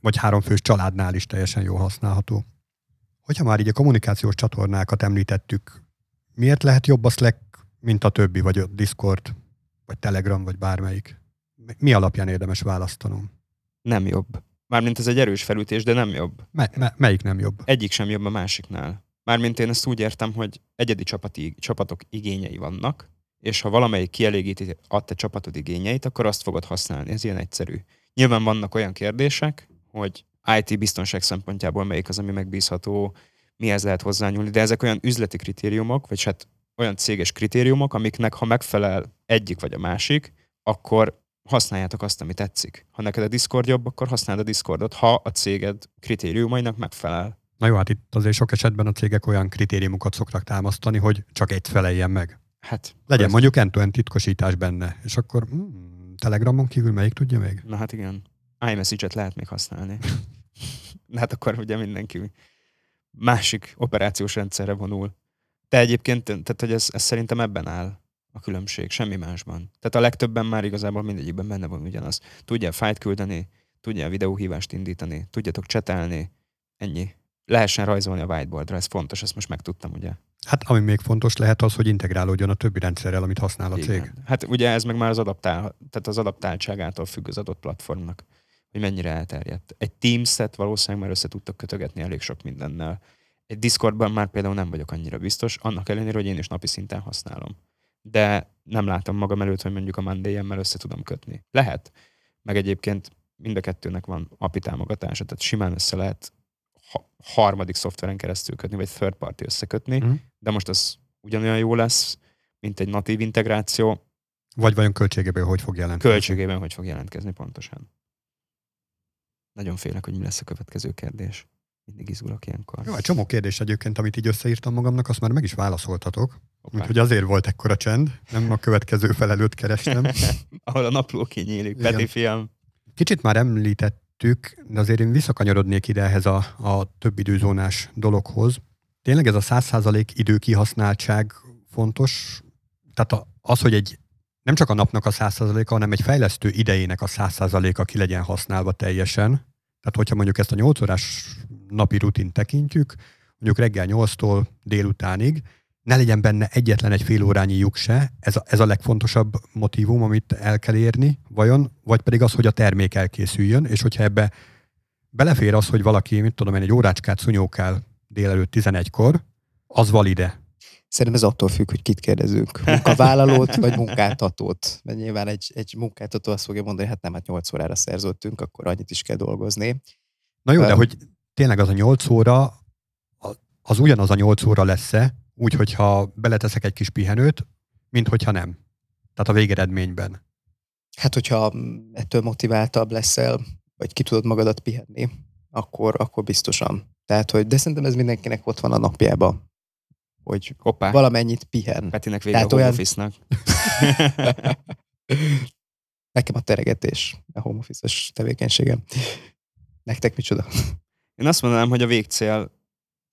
vagy háromfős családnál is teljesen jól használható. Hogyha már így a kommunikációs csatornákat említettük, miért lehet jobb a Slack, mint a többi, vagy a Discord, vagy Telegram, vagy bármelyik? Mi alapján érdemes választanom? Nem jobb. Mármint ez egy erős felütés, de nem jobb. Melyik nem jobb? Egyik sem jobb a másiknál. Mármint én ezt úgy értem, hogy egyedi csapatok igényei vannak, és ha valamelyik kielégíti a te csapatod igényeit, akkor azt fogod használni. Ez ilyen egyszerű. Nyilván vannak olyan kérdések, hogy IT biztonság szempontjából melyik az, ami megbízható, mihez lehet hozzányúlni, de ezek olyan üzleti kritériumok, vagy hát olyan céges kritériumok, amiknek ha megfelel egyik vagy a másik, akkor használjátok azt, ami tetszik. Ha neked a Discord jobb, akkor használd a Discordot, ha a céged kritériumainak megfelel. Na jó, hát itt azért sok esetben a cégek olyan kritériumokat szoktak támasztani, hogy csak egy feleljen meg. Hát, legyen mondjuk end-to-end titkosítás benne, és akkor Telegramon kívül melyik tudja még? Na hát igen, iMessage-et lehet még használni. Na hát akkor ugye mindenki másik operációs rendszerre vonul. Te egyébként, tehát hogy ez szerintem ebben áll a különbség, semmi másban. Tehát a legtöbben már igazából mindegyikben benne van ugyanaz. Tudjál fájlt küldeni, tudjál videóhívást indítani, tudjatok csetelni, ennyi. Lehessen rajzolni a whiteboardra, ez fontos, ezt most megtudtam, ugye? Hát ami még fontos lehet az, hogy integrálódjon a többi rendszerrel, amit használ a cég. Hát ugye ez meg már tehát az adaptáltságától függ az adott platformnak, hogy mennyire elterjedt. Egy Teams-et valószínűleg már össze tudtak kötögetni elég sok mindennel. Egy Discordban már például nem vagyok annyira biztos, annak ellenére, hogy én is napi szinten használom. De nem látom magam előtt, hogy mondjuk a Monday.com-mel össze tudom kötni. Lehet. Meg egyébként mind a kettőnek van API támogatása, tehát simán össze lehet harmadik szoftveren keresztül kötni, vagy third party összekötni, de most az ugyanolyan jó lesz, mint egy natív integráció. Vagy vajon költségében hogy fog jelentkezni? Költségében hogy fog jelentkezni, pontosan. Nagyon félek, hogy mi lesz a következő kérdés. Mindig izgulok ilyenkor. Jó, egy csomó kérdés egyébként, amit így összeírtam magamnak, azt már meg is válaszoltatok. Okay. Úgyhogy azért volt ekkora csend, nem a következő felelőt kerestem. Ahol a napló kinyílik, Peti fiam. Kicsit már említett, de azért én visszakanyarodnék ide ehhez a több időzónás dologhoz. Tényleg ez a 100% időkihasználtság fontos? Tehát az, hogy nem csak a napnak a 100%-a, hanem egy fejlesztő idejének a 100%-a ki legyen használva teljesen. Tehát hogyha mondjuk ezt a 8 órás napi rutint tekintjük, mondjuk reggel 8-tól délutánig, ne legyen benne egyetlen egy fél órányi lyuk se, ez a legfontosabb motívum, amit el kell érni, vajon, vagy pedig az, hogy a termék elkészüljön, és hogyha ebbe belefér az, hogy valaki, egy órácskát szunyókál délelőtt 11-kor, az valide. Szerintem ez attól függ, hogy kit kérdezünk. Munkavállalót, vagy munkáltatót. Mert nyilván egy munkáltató azt fogja mondani, hát nem, hát 8 órára szerződtünk, akkor annyit is kell dolgozni. Na jó, de hogy tényleg az a 8 óra, az ugyanaz a 8 óra lesz-e, úgy, hogyha beleteszek egy kis pihenőt, mint hogyha nem. Tehát a végeredményben. Hát, hogyha ettől motiváltabb leszel, vagy ki tudod magadat pihenni, akkor biztosan. Tehát, hogy de szerintem ez mindenkinek ott van a napjában, hogy hoppá, valamennyit pihen. Petinek vége tehát a home office-nak. Nekem a teregetés, a home office-os tevékenységem. Nektek micsoda? Én azt mondanám, hogy a végcél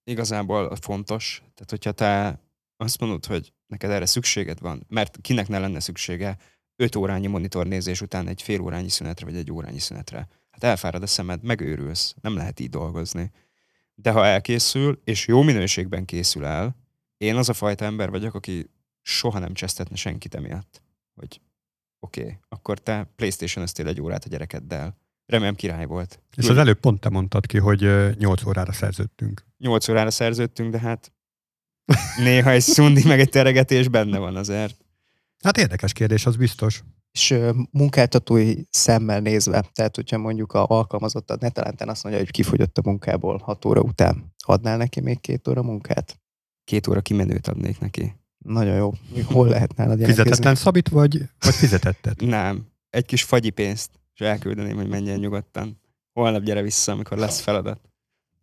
igazából fontos. Tehát, hogyha te azt mondod, hogy neked erre szükséged van, mert kinek ne lenne szüksége 5 órányi monitornézés után egy fél órányi szünetre, vagy egy órányi szünetre. Hát elfárad a szemed, megőrülsz, nem lehet így dolgozni. De ha elkészül, és jó minőségben készül el, én az a fajta ember vagyok, aki soha nem csesztetne senkit emiatt. Hogy oké, akkor te PlayStation-öztél egy órát a gyerekeddel. Remélem király volt. És az előbb pont te mondtad ki, hogy 8 órára szerződtünk. 8 órára szerződtünk, de hát néha egy szundi, meg egy teregetés benne van azért. Hát érdekes kérdés, az biztos. És munkáltatói szemmel nézve, tehát hogyha mondjuk a alkalmazottad netalántán azt mondja, hogy kifogyott a munkából 6 óra után, adnál neki még 2 óra munkát? 2 óra kimenőt adnék neki. Nagyon jó. Hol lehet nálad jelentkezni? Fizetetlen Szabit vagy fizetetted? Nem. Egy kis fagyi pénzt, és elküldeném, hogy menjen nyugodtan. Holnap gyere vissza, amikor lesz feladat.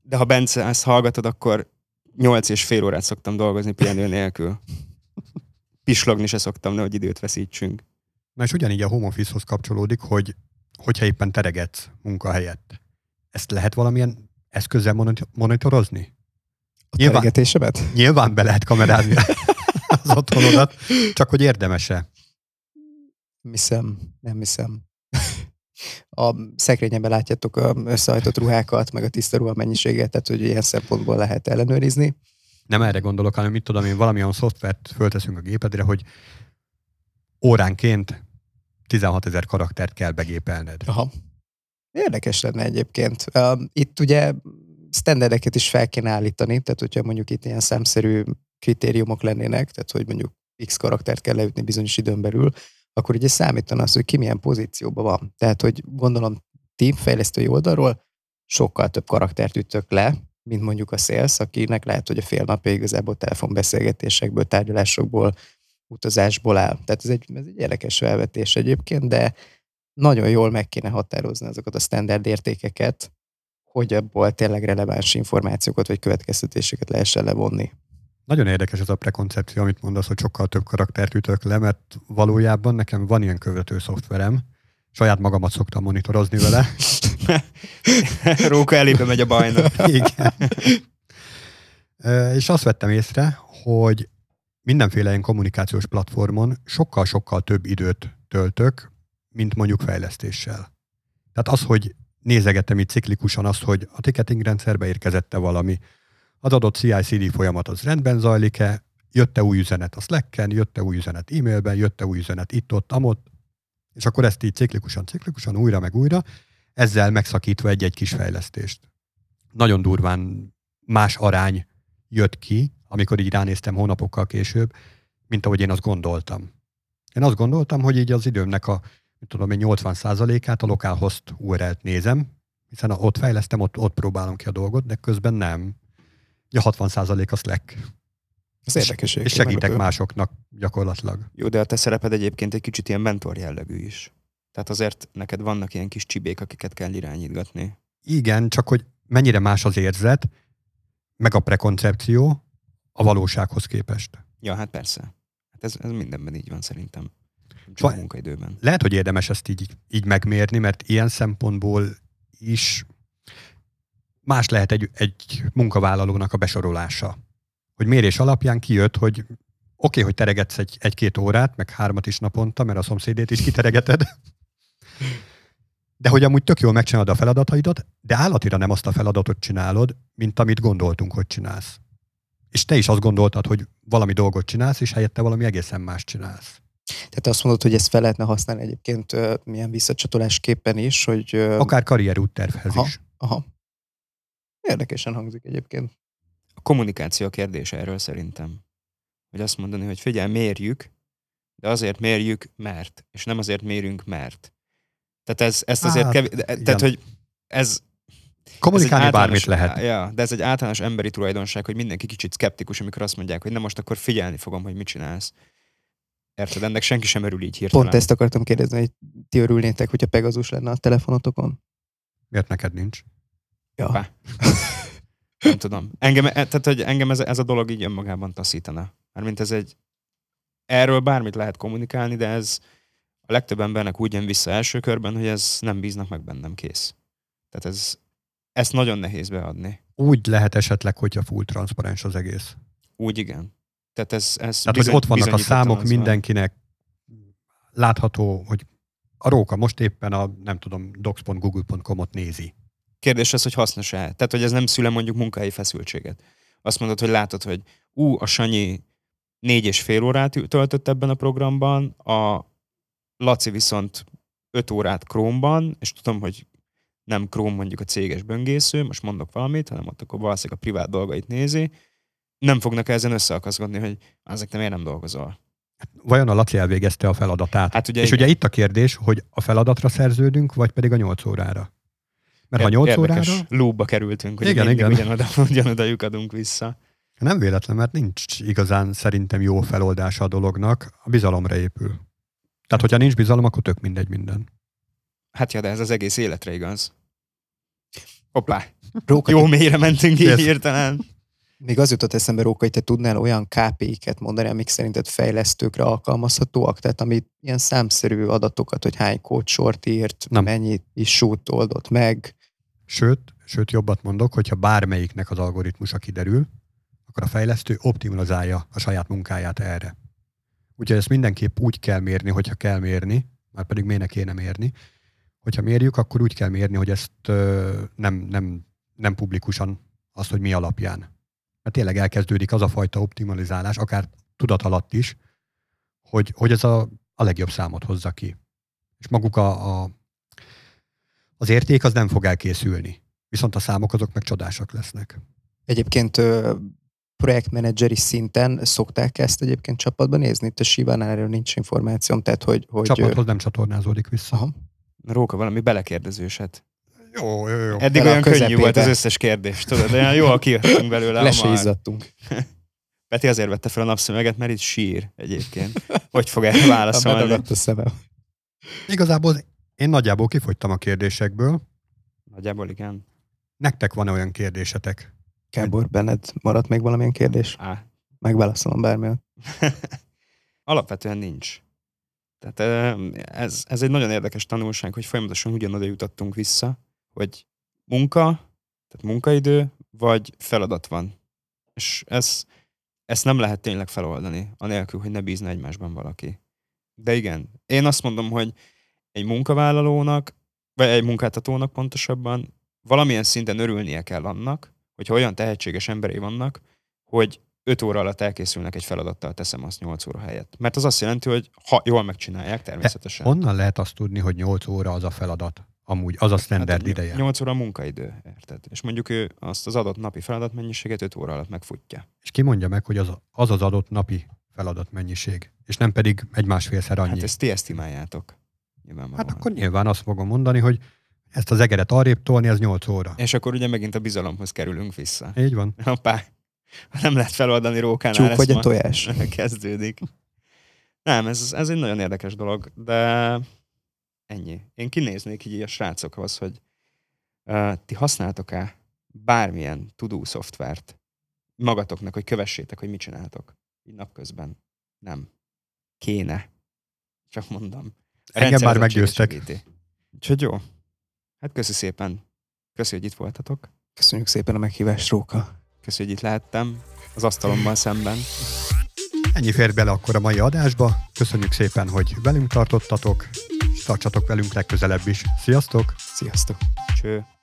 De ha Bence, ezt hallgatod, akkor 8,5 órát szoktam dolgozni pihenő nélkül. Pislogni se szoktam, nehogy időt veszítsünk. Na és ugyanígy a home office-hoz kapcsolódik, hogyha éppen teregetsz munkahelyet. Ezt lehet valamilyen eszközzel monitorozni? A teregetésemet? Nyilván be lehet kamerázni az otthonodat, csak hogy érdemes-e? Nem hiszem. A szekrényben látjátok a összehajtott ruhákat, meg a tiszta ruha mennyiséget, tehát hogy ilyen szempontból lehet ellenőrizni. Nem erre gondolok, hanem mit tudom én, valamilyen szoftvert fölteszünk a gépedre, hogy óránként 16 000 karaktert kell begépelned. Aha. Érdekes lenne egyébként. Itt ugye standardeket is fel kéne állítani, tehát hogyha mondjuk itt ilyen számszerű kritériumok lennének, tehát hogy mondjuk x karaktert kell leütni bizonyos időn belül, akkor ugye számítana az, hogy ki milyen pozícióban van. Tehát, hogy gondolom ti fejlesztői oldalról sokkal több karaktert ütök le, mint mondjuk a sales, akinek lehet, hogy a fél napja igazából telefonbeszélgetésekből, tárgyalásokból, utazásból áll. Tehát ez egy érdekes felvetés egyébként, de nagyon jól meg kéne határozni azokat a standard értékeket, hogy abból tényleg releváns információkat vagy következtetéseket lehessen levonni. Nagyon érdekes az a prekoncepció, amit mondasz, hogy sokkal több karaktert ütök le, mert valójában nekem van ilyen követő szoftverem. Saját magamat szoktam monitorozni vele. Róka elébe megy a bajnak. Igen. És azt vettem észre, hogy mindenféle ilyen kommunikációs platformon sokkal-sokkal több időt töltök, mint mondjuk fejlesztéssel. Tehát az, hogy nézegetem itt ciklikusan azt, hogy a ticketing rendszerbe érkezett-e valami, az adott CI/CD folyamat az rendben zajlik-e, jött-e új üzenet a Slacken, jött-e új üzenet e-mailben, jött-e új üzenet itt-ott, amott, és akkor ezt így ciklikusan, újra meg újra, ezzel megszakítva egy-egy kis fejlesztést. Nagyon durván más arány jött ki, amikor így ránéztem hónapokkal később, mint ahogy én azt gondoltam. Én azt gondoltam, hogy így az időmnek a 80%-át a lokál host URL-t nézem, hiszen ott fejlesztem, ott próbálom ki a dolgot, de közben nem. Ja, 60% a Slack. Ez érdekesség. És segítek meglepő másoknak gyakorlatilag. Jó, de a te szereped egyébként egy kicsit ilyen mentor jellegű is. Tehát azért neked vannak ilyen kis csibék, akiket kell irányítgatni. Igen, csak hogy mennyire más az érzet, meg a prekoncepció a valósághoz képest. Ja, hát persze. Hát ez mindenben így van szerintem. Csak munkaidőben. Lehet, hogy érdemes ezt így megmérni, mert ilyen szempontból is más lehet egy munkavállalónak a besorolása. Hogy mérés alapján kijött, hogy oké, hogy teregetsz egy-két órát, meg 3 is naponta, mert a szomszédét is kiteregeted, de hogy amúgy tök jól megcsinálod a feladataidat, de állatira nem azt a feladatot csinálod, mint amit gondoltunk, hogy csinálsz. És te is azt gondoltad, hogy valami dolgot csinálsz, és helyette valami egészen más csinálsz. Tehát azt mondod, hogy ezt fel lehetne használni egyébként milyen visszacsatolásképpen is, hogy... Akár karrierúttervhez is. Aha. Érdekesen hangzik egyébként. A kommunikáció kérdése erről szerintem. Hogy azt mondani, hogy figyelj, mérjük, de azért mérjük, mert. És nem azért mérünk, mert. Tehát ezt azért tehát, hogy ez... Kommunikálni ez bármit lehet. Ja, de ez egy általános emberi tulajdonság, hogy mindenki kicsit szkeptikus, amikor azt mondják, hogy na most akkor figyelni fogom, hogy mit csinálsz. Érted? Ennek senki sem örül így hirtelen. Pont ezt akartam kérdezni, hogy ti örülnétek, hogyha Pegasus lenne a telefonotokon? Miért neked nincs? Ja. Nem tudom. Engem ez a dolog így önmagában taszítana. Mármint ez egy... Erről bármit lehet kommunikálni, de ez a legtöbb embernek úgy jön vissza első körben, hogy ez nem bíznak meg bennem, kész. Tehát ezt nagyon nehéz beadni. Úgy lehet esetleg, hogyha full transzparens az egész. Úgy igen. Tehát hogy ott vannak a számok mindenkinek, látható, hogy a Róka most éppen a, nem tudom, docs.google.com-ot nézi. Kérdés az, hogy hasznos-e. Tehát, hogy ez nem szül-e mondjuk munkahelyi feszültséget. Azt mondod, hogy látod, hogy a Sanyi 4,5 órát töltött ebben a programban, a Laci viszont 5 órát Chrome-ban, és tudom, hogy nem Chrome mondjuk a céges böngésző, most mondok valamit, hanem ott akkor valószínűleg a privát dolgait nézi, nem fognak ezen összeakaszkodni, hogy ezek miért nem dolgozol. Vajon a Laci elvégezte a feladatát? Hát ugye és igen. Ugye itt a kérdés, hogy a feladatra szerződünk, vagy pedig a 8 órára? Mert ha 8 órára... lóba kerültünk, hogy igen. Ugyanoda lyukadunk vissza. Nem véletlen, mert nincs igazán szerintem jó feloldása a dolognak, a bizalomra épül. Tehát, hogyha nincs bizalom, akkor tök mindegy minden. Hát ja, de ez az egész életre igaz. Hoppá! Jó mélyre mentünk így hirtelen. Még az jutott eszembe, Róka, hogy te tudnál olyan KPI-ket mondani, amik szerinted fejlesztőkre alkalmazhatóak? Tehát ami ilyen számszerű adatokat, hogy hány kódsort írt, nem. Mennyit is sút oldott meg. Sőt, jobbat mondok, hogyha bármelyiknek az algoritmusa kiderül, akkor a fejlesztő optimalizálja a saját munkáját erre. Úgyhogy ezt mindenképp úgy kell mérni, hogyha kell mérni, már pedig miért ne kéne mérni. Hogyha mérjük, akkor úgy kell mérni, hogy ezt nem publikusan azt, hogy mi alapján. Mert tényleg elkezdődik az a fajta optimalizálás, akár tudat alatt is, hogy ez a legjobb számot hozza ki. És maguk az érték az nem fog elkészülni. Viszont a számok azok meg csodásak lesznek. Egyébként projektmenedzseri szinten szokták ezt egyébként csapatban nézni? Te Szivánál erről nincs információm, tehát hogy csapathoz nem csatornázódik vissza. Aha. Róka, valami belekérdezőset. Jó. Eddig olyan könnyű volt az összes kérdés, tudod, olyan jól kijöttünk belőle. Le se izzadtunk. Peti azért vette fel a napszöveget, mert itt sír egyébként. Hogy fog erre válaszolni? Bedagadt a szemem. Igazából én nagyjából kifogytam a kérdésekből. Nagyjából igen. Nektek van olyan kérdésetek? Kábor, benned maradt még valamilyen kérdés? Megválaszolom bármilyen. Alapvetően nincs. Tehát ez egy nagyon érdekes tanulság, hogy folyamatosan ugyanoda jutottunk vissza, hogy munka, tehát munkaidő, vagy feladat van. És ezt nem lehet tényleg feloldani, anélkül, hogy ne bízna egymásban valaki. De igen, én azt mondom, hogy egy munkavállalónak, vagy egy munkáltatónak pontosabban valamilyen szinten örülnie kell annak, hogyha olyan tehetséges emberei vannak, hogy 5 óra alatt elkészülnek egy feladattal, teszem azt 8 óra helyett. Mert az azt jelenti, hogy ha jól megcsinálják, természetesen. De onnan lehet azt tudni, hogy 8 óra az a feladat, amúgy az a standard ideje. 8 óra munkaidő, érted? És mondjuk ő azt az adott napi feladatmennyiséget 5 óra alatt megfutja. És ki mondja meg, hogy az adott napi feladatmennyiség, és nem pedig egy másfélszer annyi. Hát ezt ti esztimáljátok. Hát akkor nyilván azt fogom mondani, hogy ezt az egeret arrébb tolni, ez 8 óra. És akkor ugye megint a bizalomhoz kerülünk vissza. Így van. Hoppá. Nem lehet feloldani Rókánál. Csuk vagy a tojás. Kezdődik. Nem, ez egy nagyon érdekes dolog, de ennyi. Én kinéznék így a srácokhoz, hogy ti használtok-e bármilyen to-do szoftvert magatoknak, hogy kövessétek, hogy mit csináltok így napközben. Nem. Kéne. Csak mondom. Engem már meggyőztek. Úgyhogy jó. Hát köszi szépen. Köszi, hogy itt voltatok. Köszönjük szépen a meghívást, Róka. Köszönjük, hogy itt lehettem az asztalommal szemben. Ennyi fér bele akkor a mai adásba. Köszönjük szépen, hogy velünk tartottatok. Tartsatok velünk legközelebb is. Sziasztok! Sziasztok! Cső!